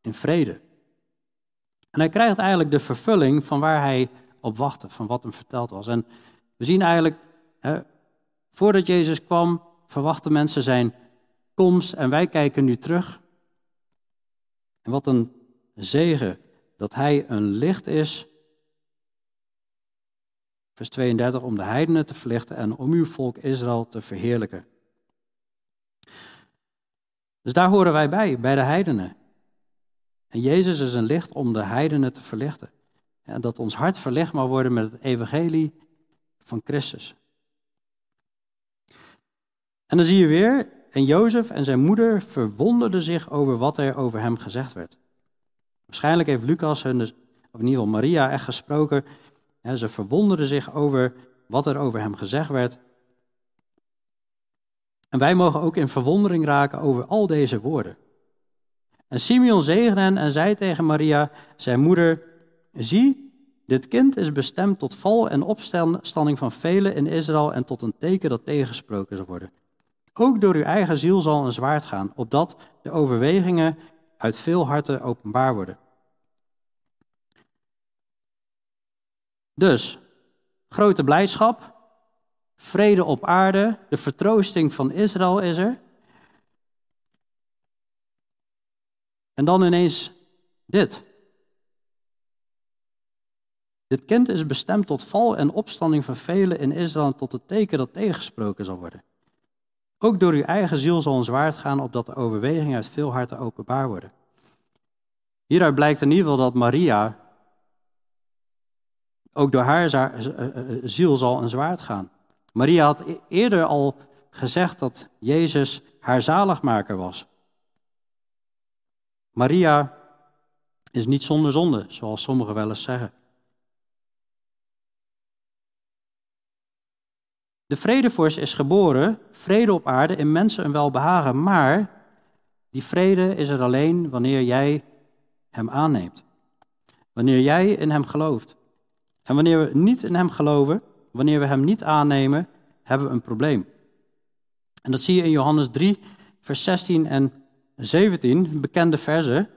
in vrede. En hij krijgt eigenlijk de vervulling van waar hij op wachtte, van wat hem verteld was. En we zien eigenlijk, voordat Jezus kwam, verwachten mensen zijn komst en wij kijken nu terug. En wat een zegen dat hij een licht is. Vers 32, om de heidenen te verlichten en om uw volk Israël te verheerlijken. Dus daar horen wij bij de heidenen. En Jezus is een licht om de heidenen te verlichten. En dat ons hart verlicht mag worden met het evangelie van Christus. En dan zie je weer, en Jozef en zijn moeder verwonderden zich over wat er over hem gezegd werd. Waarschijnlijk heeft Lucas hun, of in ieder geval Maria, echt gesproken. En ze verwonderden zich over wat er over hem gezegd werd. En wij mogen ook in verwondering raken over al deze woorden. En Simeon zegende hen en zei tegen Maria, zijn moeder, zie, dit kind is bestemd tot val en opstanding van velen in Israël en tot een teken dat tegengesproken zal worden. Ook door uw eigen ziel zal een zwaard gaan, opdat de overwegingen uit veel harten openbaar worden. Dus, grote blijdschap, vrede op aarde, de vertroosting van Israël is er. En dan ineens dit. Dit kind is bestemd tot val en opstanding van velen in Israël en tot het teken dat tegengesproken zal worden. Ook door uw eigen ziel zal een zwaard gaan, opdat de overwegingen uit veel harten openbaar worden. Hieruit blijkt in ieder geval dat Maria, ook door haar ziel zal een zwaard gaan. Maria had eerder al gezegd dat Jezus haar zaligmaker was. Maria is niet zonder zonde, zoals sommigen wel eens zeggen. De vredevorst is geboren, vrede op aarde, in mensen een welbehagen, maar die vrede is er alleen wanneer jij hem aanneemt. Wanneer jij in hem gelooft. En wanneer we niet in hem geloven, wanneer we hem niet aannemen, hebben we een probleem. En dat zie je in Johannes 3, vers 16 en 17, bekende verzen.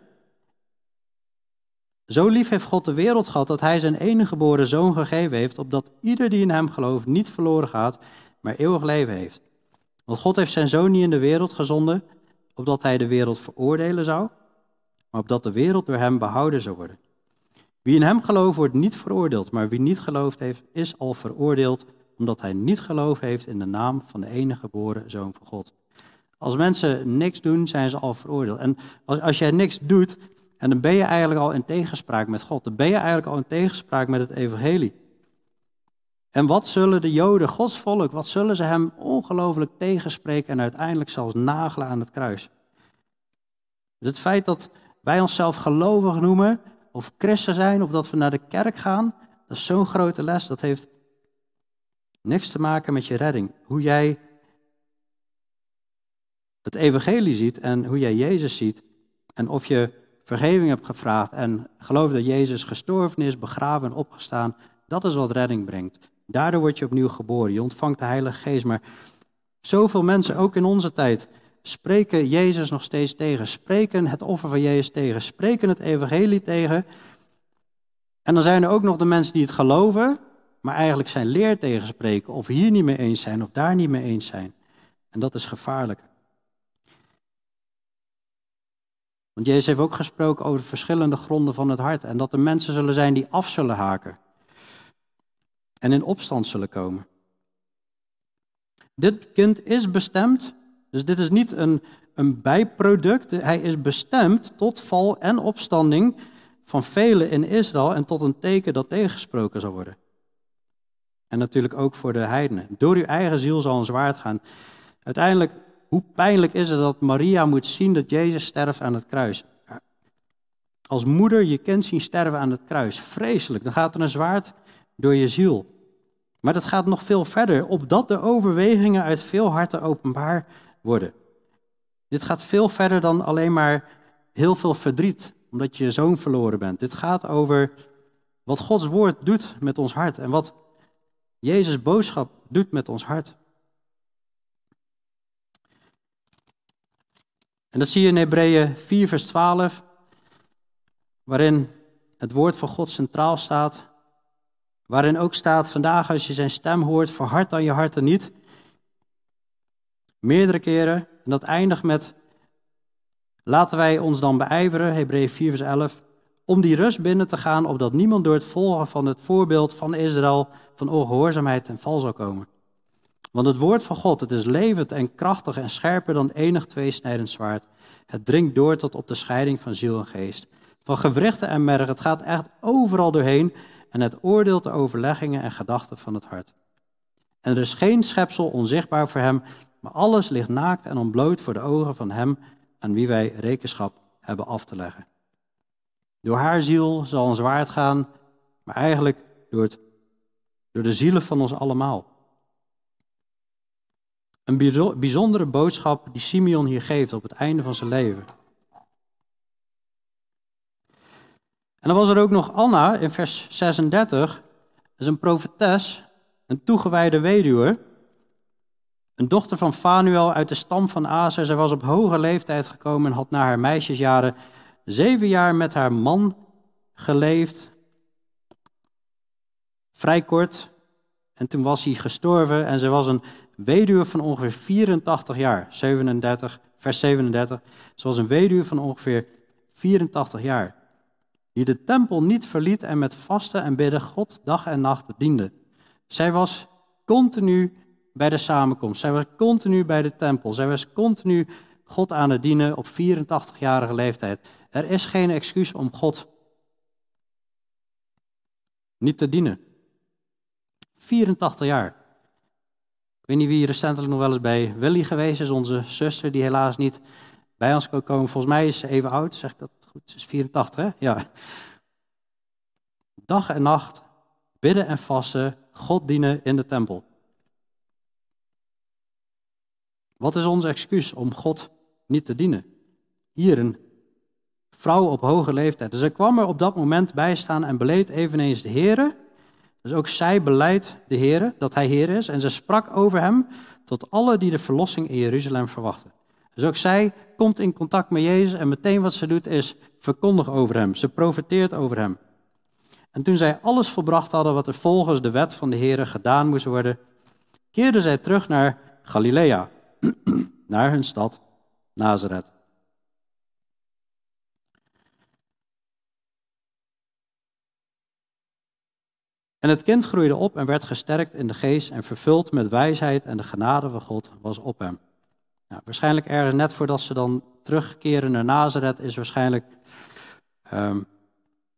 Zo lief heeft God de wereld gehad dat hij zijn enige geboren zoon gegeven heeft, opdat ieder die in hem gelooft niet verloren gaat, maar eeuwig leven heeft. Want God heeft zijn zoon niet in de wereld gezonden, opdat hij de wereld veroordelen zou, maar opdat de wereld door hem behouden zou worden. Wie in hem gelooft wordt niet veroordeeld, maar wie niet geloofd heeft is al veroordeeld, omdat hij niet geloof heeft in de naam van de enige geboren Zoon van God. Als mensen niks doen, zijn ze al veroordeeld. En als jij niks doet, en dan ben je eigenlijk al in tegenspraak met God. Dan ben je eigenlijk al in tegenspraak met het evangelie. En wat zullen de Joden, Gods volk, wat zullen ze hem ongelooflijk tegenspreken en uiteindelijk zelfs nagelen aan het kruis. Dus het feit dat wij onszelf gelovig noemen, of christen zijn, of dat we naar de kerk gaan, dat is zo'n grote les, dat heeft niks te maken met je redding. Hoe jij het evangelie ziet en hoe jij Jezus ziet en of je vergeving hebt gevraagd en gelooft dat Jezus gestorven is, begraven en opgestaan, dat is wat redding brengt. Daardoor word je opnieuw geboren, je ontvangt de Heilige Geest. Maar zoveel mensen, ook in onze tijd, spreken Jezus nog steeds tegen, spreken het offer van Jezus tegen, spreken het evangelie tegen. En dan zijn er ook nog de mensen die het geloven, maar eigenlijk zijn leer tegenspreken, of hier niet mee eens zijn, of daar niet mee eens zijn. En dat is gevaarlijk. Want Jezus heeft ook gesproken over de verschillende gronden van het hart en dat er mensen zullen zijn die af zullen haken en in opstand zullen komen. Dit kind is bestemd, dus dit is niet een bijproduct. Hij is bestemd tot val en opstanding van velen in Israël en tot een teken dat tegengesproken zal worden. En natuurlijk ook voor de heidenen. Door uw eigen ziel zal een zwaard gaan. Uiteindelijk, hoe pijnlijk is het dat Maria moet zien dat Jezus sterft aan het kruis. Als moeder je kind zien sterven aan het kruis. Vreselijk, dan gaat er een zwaard door je ziel. Maar dat gaat nog veel verder, opdat de overwegingen uit veel harten openbaar worden. Dit gaat veel verder dan alleen maar heel veel verdriet, omdat je zoon verloren bent. Dit gaat over wat Gods woord doet met ons hart en wat Jezus' boodschap doet met ons hart. En dat zie je in Hebreeën 4 vers 12, waarin het woord van God centraal staat, waarin ook staat, vandaag als je zijn stem hoort, verhard dan je hart en niet. Meerdere keren, en dat eindigt met, laten wij ons dan beijveren, Hebreeën 4 vers 11, om die rust binnen te gaan, opdat niemand door het volgen van het voorbeeld van Israël van ongehoorzaamheid ten val zal komen. Want het woord van God, het is levend en krachtig en scherper dan enig tweesnijdend zwaard. Het dringt door tot op de scheiding van ziel en geest. Van gewrichten en merg, het gaat echt overal doorheen en het oordeelt de overleggingen en gedachten van het hart. En er is geen schepsel onzichtbaar voor hem, maar alles ligt naakt en ontbloot voor de ogen van hem aan wie wij rekenschap hebben af te leggen. Door haar ziel zal een zwaard gaan, maar eigenlijk door de zielen van ons allemaal. Een bijzondere boodschap die Simeon hier geeft op het einde van zijn leven. En dan was er ook nog Anna in vers 36. Dat is een profetes, een toegewijde weduwe. Een dochter van Fanuel uit de stam van Aser. Zij was op hoge leeftijd gekomen en had na haar meisjesjaren 7 jaar met haar man geleefd. Vrij kort. En toen was hij gestorven en zij was een weduwe van ongeveer 84 jaar. 37, vers 37. Ze was een weduwe van ongeveer 84 jaar. Die de tempel niet verliet en met vasten en bidden God dag en nacht diende. Zij was continu bij de samenkomst. Zij was continu bij de tempel. Zij was continu God aan het dienen op 84-jarige leeftijd. Er is geen excuus om God niet te dienen. 84 jaar. Ik weet niet wie recentelijk nog wel eens bij Willy geweest is, onze zuster, die helaas niet bij ons kon komen. Volgens mij is ze even oud, zeg ik dat goed? Ze is 84, hè? Ja. Dag en nacht, bidden en vasten, God dienen in de tempel. Wat is ons excuus om God niet te dienen? Hier een vrouw op hoge leeftijd. Dus ze kwam er op dat moment bij staan en beleed eveneens de Here. Dus ook zij beleidt de Heer, dat hij Heer is. En ze sprak over hem tot alle die de verlossing in Jeruzalem verwachten. Dus ook zij komt in contact met Jezus en meteen wat ze doet is verkondig over hem. Ze profeteert over hem. En toen zij alles volbracht hadden wat er volgens de wet van de Heer gedaan moest worden, keerden zij terug naar Galilea, naar hun stad Nazareth. En het kind groeide op en werd gesterkt in de geest en vervuld met wijsheid en de genade van God was op hem. Nou, waarschijnlijk ergens net voordat ze dan terugkeren naar Nazareth is waarschijnlijk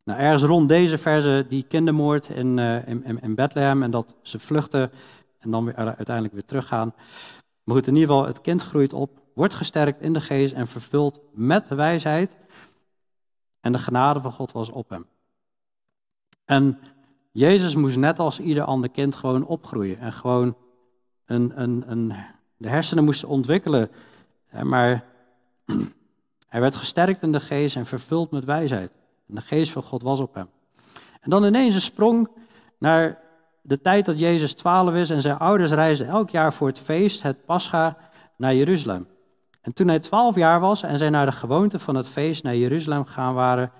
ergens rond deze verse die kindermoord in Bethlehem en dat ze vluchten en dan weer, uiteindelijk weer teruggaan. Maar goed, in ieder geval, het kind groeit op, wordt gesterkt in de geest en vervuld met wijsheid en de genade van God was op hem. En Jezus moest net als ieder ander kind gewoon opgroeien en gewoon de hersenen moesten ontwikkelen, maar hij werd gesterkt in de geest en vervuld met wijsheid. En de geest van God was op hem. En dan ineens een sprong naar de tijd dat Jezus 12 is en zijn ouders reisden elk jaar voor het feest, het Pascha, naar Jeruzalem. En toen hij 12 jaar was en zij naar de gewoonte van het feest naar Jeruzalem gegaan waren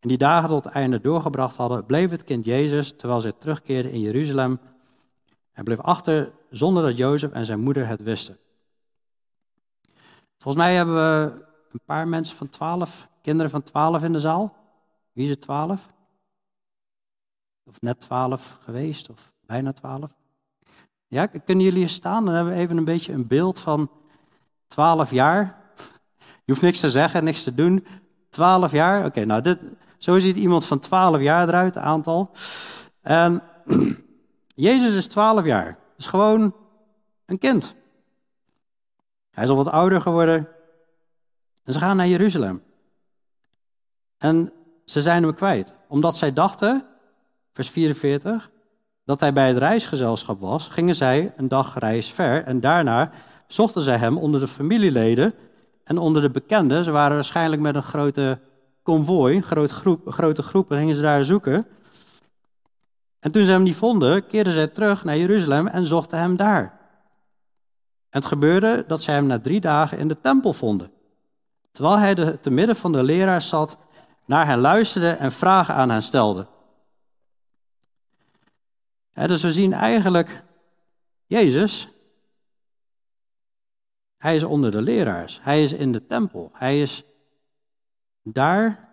en die dagen tot het einde doorgebracht hadden, bleef het kind Jezus terwijl zij terugkeerden in Jeruzalem. Hij bleef achter zonder dat Jozef en zijn moeder het wisten. Volgens mij hebben we een paar mensen van 12, kinderen van 12 in de zaal. Wie is het 12? Of net 12 geweest, of bijna 12. Ja, kunnen jullie hier staan? Dan hebben we even een beetje een beeld van 12 jaar. Je hoeft niks te zeggen, niks te doen. 12 jaar, oké, nou zo ziet iemand van 12 jaar eruit, aantal. En Jezus is 12 jaar, is gewoon een kind. Hij is al wat ouder geworden. En ze gaan naar Jeruzalem. En ze zijn hem kwijt, omdat zij dachten, vers 44, dat hij bij het reisgezelschap was, gingen zij een dag reis ver en daarna zochten zij hem onder de familieleden en onder de bekenden. Ze waren waarschijnlijk met een grote konvooi, grote groepen, gingen ze daar zoeken. En toen ze hem niet vonden, keerden zij terug naar Jeruzalem en zochten hem daar. En het gebeurde dat zij hem na 3 dagen in de tempel vonden. Terwijl hij te midden van de leraars zat, naar hen luisterde en vragen aan hen stelde. Ja, dus we zien eigenlijk Jezus, hij is onder de leraars, hij is in de tempel, hij is daar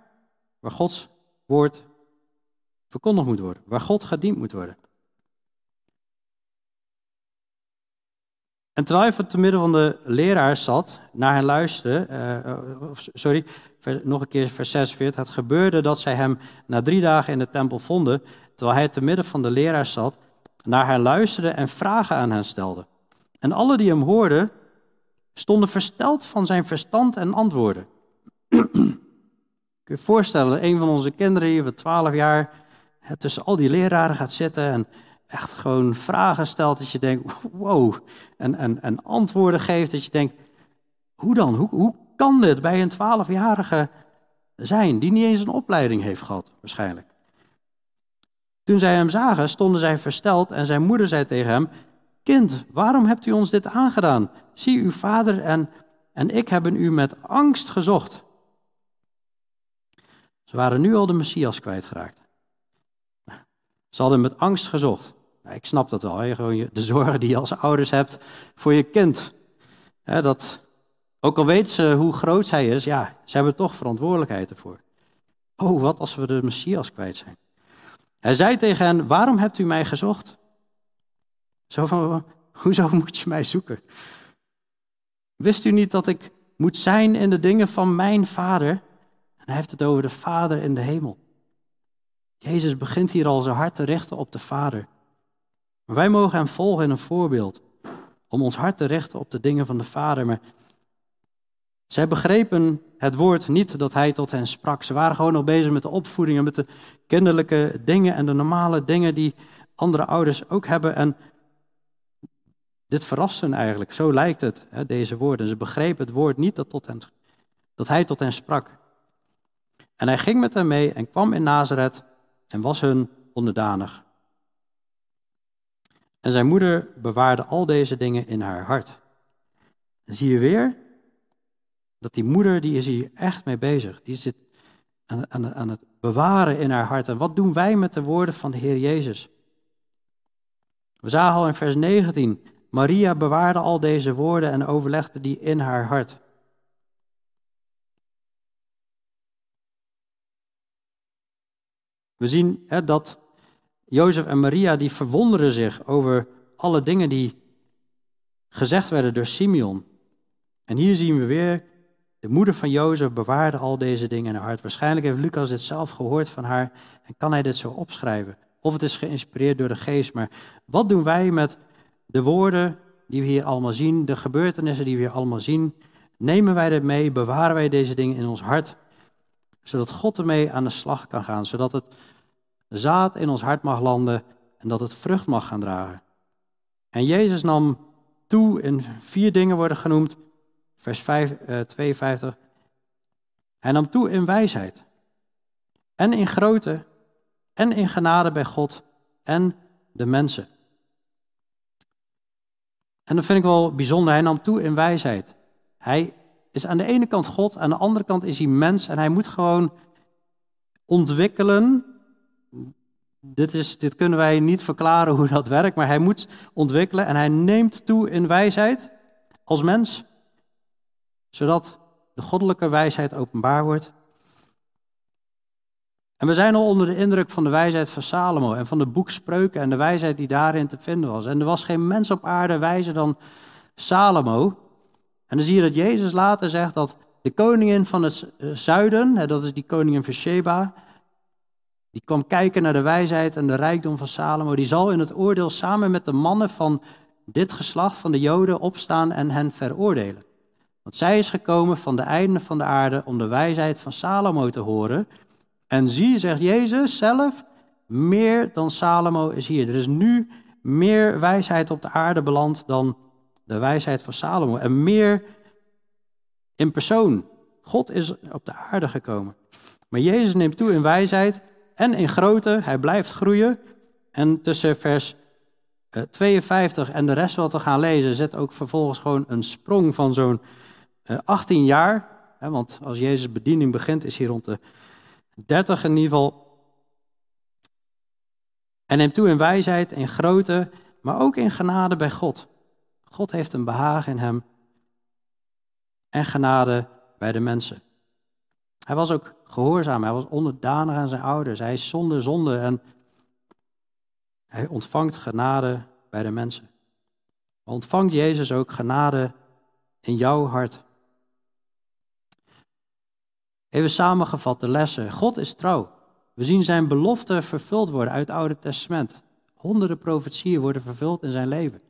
waar Gods woord verkondigd moet worden, waar God gediend moet worden. En terwijl hij te midden van de leraars zat, naar hen luisterde, nog een keer vers 46, het gebeurde dat zij hem na 3 dagen in de tempel vonden, terwijl hij te midden van de leraars zat, naar hen luisterde en vragen aan hen stelde. En alle die hem hoorden, stonden versteld van zijn verstand en antwoorden. Kun je voorstellen, een van onze kinderen hier van 12 jaar, tussen al die leraren gaat zitten en echt gewoon vragen stelt dat je denkt, wow, en antwoorden geeft dat je denkt, hoe dan? Hoe kan dit bij een 12-jarige zijn die niet eens een opleiding heeft gehad, waarschijnlijk? Toen zij hem zagen, stonden zij versteld en zijn moeder zei tegen hem, kind, waarom hebt u ons dit aangedaan? Zie, uw vader en ik hebben u met angst gezocht. Ze waren nu al de Messias kwijtgeraakt. Ze hadden met angst gezocht. Nou, ik snap dat wel, hè? Gewoon de zorgen die je als ouders hebt voor je kind. Hè, dat, ook al weten ze hoe groot hij is, ja, ze hebben toch verantwoordelijkheid ervoor. Oh, wat als we de Messias kwijt zijn. Hij zei tegen hen, waarom hebt u mij gezocht? Zo van, hoezo moet je mij zoeken? Wist u niet dat ik moet zijn in de dingen van mijn vader? En hij heeft het over de vader in de hemel. Jezus begint hier al zijn hart te richten op de vader. Maar wij mogen hem volgen in een voorbeeld. Om ons hart te richten op de dingen van de vader. Maar zij begrepen het woord niet dat hij tot hen sprak. Ze waren gewoon nog bezig met de opvoeding en met de kinderlijke dingen en de normale dingen die andere ouders ook hebben. En dit verrast hen eigenlijk, zo lijkt het, hè, deze woorden. Ze begrepen het woord niet dat hij tot hen sprak. En hij ging met hen mee en kwam in Nazareth en was hun onderdanig. En zijn moeder bewaarde al deze dingen in haar hart. En zie je weer dat die moeder, die is hier echt mee bezig. Die zit aan het bewaren in haar hart. En wat doen wij met de woorden van de Heer Jezus? We zagen al in vers 19, Maria bewaarde al deze woorden en overlegde die in haar hart. We zien dat Jozef en Maria die verwonderen zich over alle dingen die gezegd werden door Simeon. En hier zien we weer, de moeder van Jozef bewaarde al deze dingen in haar hart. Waarschijnlijk heeft Lucas dit zelf gehoord van haar en kan hij dit zo opschrijven. Of het is geïnspireerd door de geest. Maar wat doen wij met de woorden die we hier allemaal zien, de gebeurtenissen die we hier allemaal zien? Nemen wij dit mee, bewaren wij deze dingen in ons hart, zodat God ermee aan de slag kan gaan. Zodat het zaad in ons hart mag landen en dat het vrucht mag gaan dragen. En Jezus nam toe en 4 dingen worden genoemd. Vers 52. Hij nam toe in wijsheid en in grootte en in genade bij God en de mensen. En dat vind ik wel bijzonder. Hij nam toe in wijsheid. Hij is aan de ene kant God, aan de andere kant is hij mens en hij moet gewoon ontwikkelen. Dit kunnen wij niet verklaren hoe dat werkt, maar hij moet ontwikkelen en hij neemt toe in wijsheid als mens, zodat de goddelijke wijsheid openbaar wordt. En we zijn al onder de indruk van de wijsheid van Salomo en van de boek Spreuken en de wijsheid die daarin te vinden was. En er was geen mens op aarde wijzer dan Salomo. En dan zie je dat Jezus later zegt dat de koningin van het zuiden, dat is die koningin van Sheba, die kwam kijken naar de wijsheid en de rijkdom van Salomo, die zal in het oordeel samen met de mannen van dit geslacht van de Joden opstaan en hen veroordelen. Want zij is gekomen van de einden van de aarde om de wijsheid van Salomo te horen. En zie, zegt Jezus zelf, meer dan Salomo is hier. Er is nu meer wijsheid op de aarde beland dan de wijsheid van Salomo. En meer in persoon. God is op de aarde gekomen. Maar Jezus neemt toe in wijsheid en in grootte. Hij blijft groeien. En tussen vers 52 en de rest wat we gaan lezen, zit ook vervolgens gewoon een sprong van zo'n 18 jaar. Hè, want als Jezus' bediening begint, is hij rond de 30 in ieder geval. En neemt toe in wijsheid, in grootte, maar ook in genade bij God. God heeft een behagen in hem en genade bij de mensen. Hij was ook gehoorzaam, hij was onderdanig aan zijn ouders. Hij is zonder zonde en hij ontvangt genade bij de mensen. Maar ontvangt Jezus ook genade in jouw hart? Even samengevat de lessen. God is trouw. We zien zijn belofte vervuld worden uit het Oude Testament. Honderden profetieën worden vervuld in zijn leven.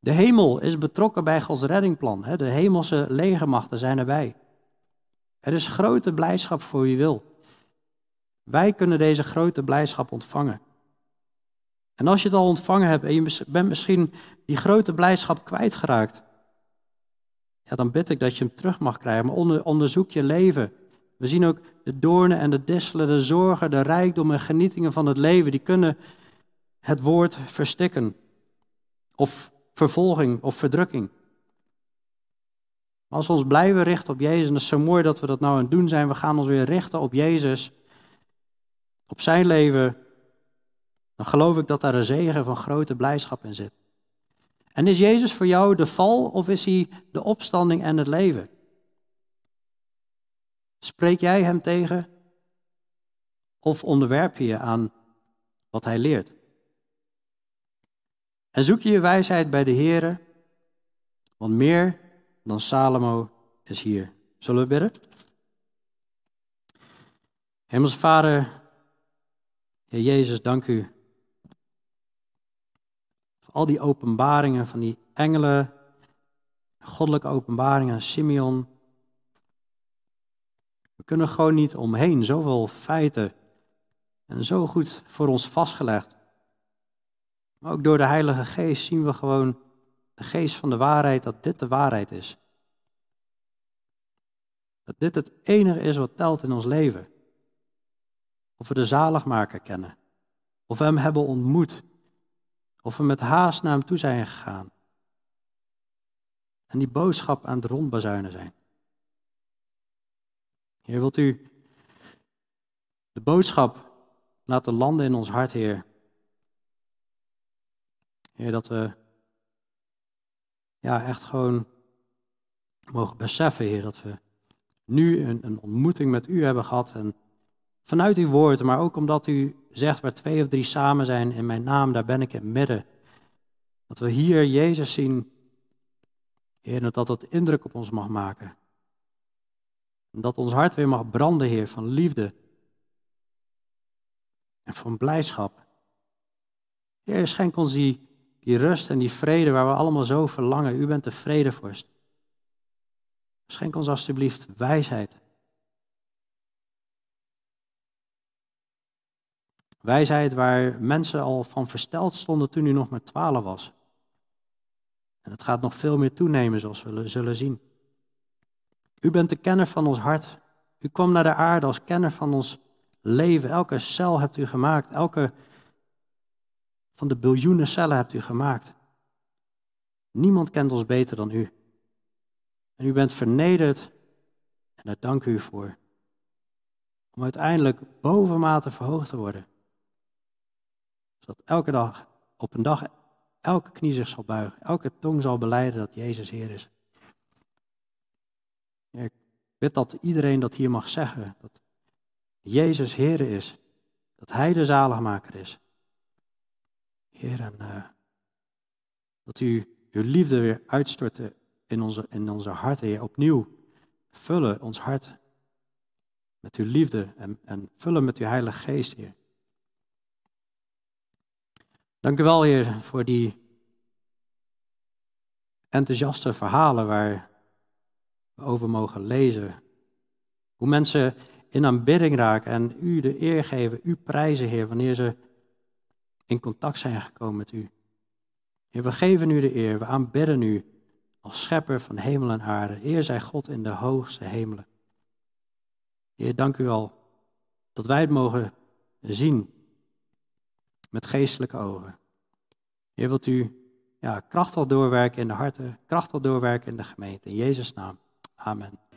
De hemel is betrokken bij Gods reddingplan. De hemelse legermachten zijn erbij. Er is grote blijdschap voor wie wil. Wij kunnen deze grote blijdschap ontvangen. En als je het al ontvangen hebt en je bent misschien die grote blijdschap kwijtgeraakt, ja, dan bid ik dat je hem terug mag krijgen. Maar onderzoek je leven. We zien ook de doornen en de disselen, de zorgen, de rijkdom en genietingen van het leven. Die kunnen het woord verstikken. Of vervolging of verdrukking. Maar als we ons blijven richten op Jezus, en het is zo mooi dat we dat nou aan het doen zijn, we gaan ons weer richten op Jezus, op zijn leven, dan geloof ik dat daar een zegen van grote blijdschap in zit. En is Jezus voor jou de val of is hij de opstanding en het leven? Spreek jij hem tegen of onderwerp je je aan wat hij leert? En zoek je je wijsheid bij de Heere, want meer dan Salomo is hier. Zullen we bidden? Hemelse Vader, Heer Jezus, dank u. Al die openbaringen van die engelen, goddelijke openbaringen aan Simeon. We kunnen gewoon niet omheen, zoveel feiten en zo goed voor ons vastgelegd. Maar ook door de Heilige Geest zien we gewoon de geest van de waarheid, dat dit de waarheid is. Dat dit het enige is wat telt in ons leven. Of we de zaligmaker kennen, of we hem hebben ontmoet. Of we met haast naar hem toe zijn gegaan. En die boodschap aan het rondbazuinen zijn. Heer, wilt u de boodschap laten landen in ons hart, Heer. Heer, dat we echt gewoon mogen beseffen, Heer, dat we nu een ontmoeting met u hebben gehad. En vanuit uw woord, maar ook omdat u zegt waar 2 of 3 samen zijn in mijn naam, daar ben ik in het midden. Dat we hier Jezus zien, Heer, dat dat indruk op ons mag maken. En dat ons hart weer mag branden, Heer, van liefde. En van blijdschap. Heer, schenk ons die rust en die vrede waar we allemaal zo verlangen. U bent de vredevorst. Schenk ons alstublieft wijsheid. Wijsheid waar mensen al van versteld stonden toen u nog maar 12 was. En het gaat nog veel meer toenemen, zoals we zullen zien. U bent de kenner van ons hart. U kwam naar de aarde als kenner van ons leven. Elke cel hebt u gemaakt. Elke van de biljoenen cellen hebt u gemaakt. Niemand kent ons beter dan u. En u bent vernederd. En daar dank u voor. Om uiteindelijk bovenmate verhoogd te worden. Zodat elke dag, op een dag, elke knie zich zal buigen. Elke tong zal belijden dat Jezus Heer is. Ik bid dat iedereen dat hier mag zeggen. Dat Jezus Heer is. Dat Hij de zaligmaker is. Heer, en dat u uw liefde weer uitstort in onze harten, Heer. Opnieuw vullen ons hart met uw liefde en vullen met uw Heilige Geest, Heer. Dank u wel, Heer, voor die enthousiaste verhalen waar we over mogen lezen. Hoe mensen in aanbidding raken en u de eer geven, u prijzen, Heer, wanneer ze in contact zijn gekomen met u. Heer, we geven u de eer, we aanbidden u als schepper van hemel en aarde. Eer zij God in de hoogste hemelen. Heer, dank u wel dat wij het mogen zien met geestelijke ogen. Heer, wilt u kracht al doorwerken in de harten, kracht al doorwerken in de gemeente. In Jezus' naam. Amen.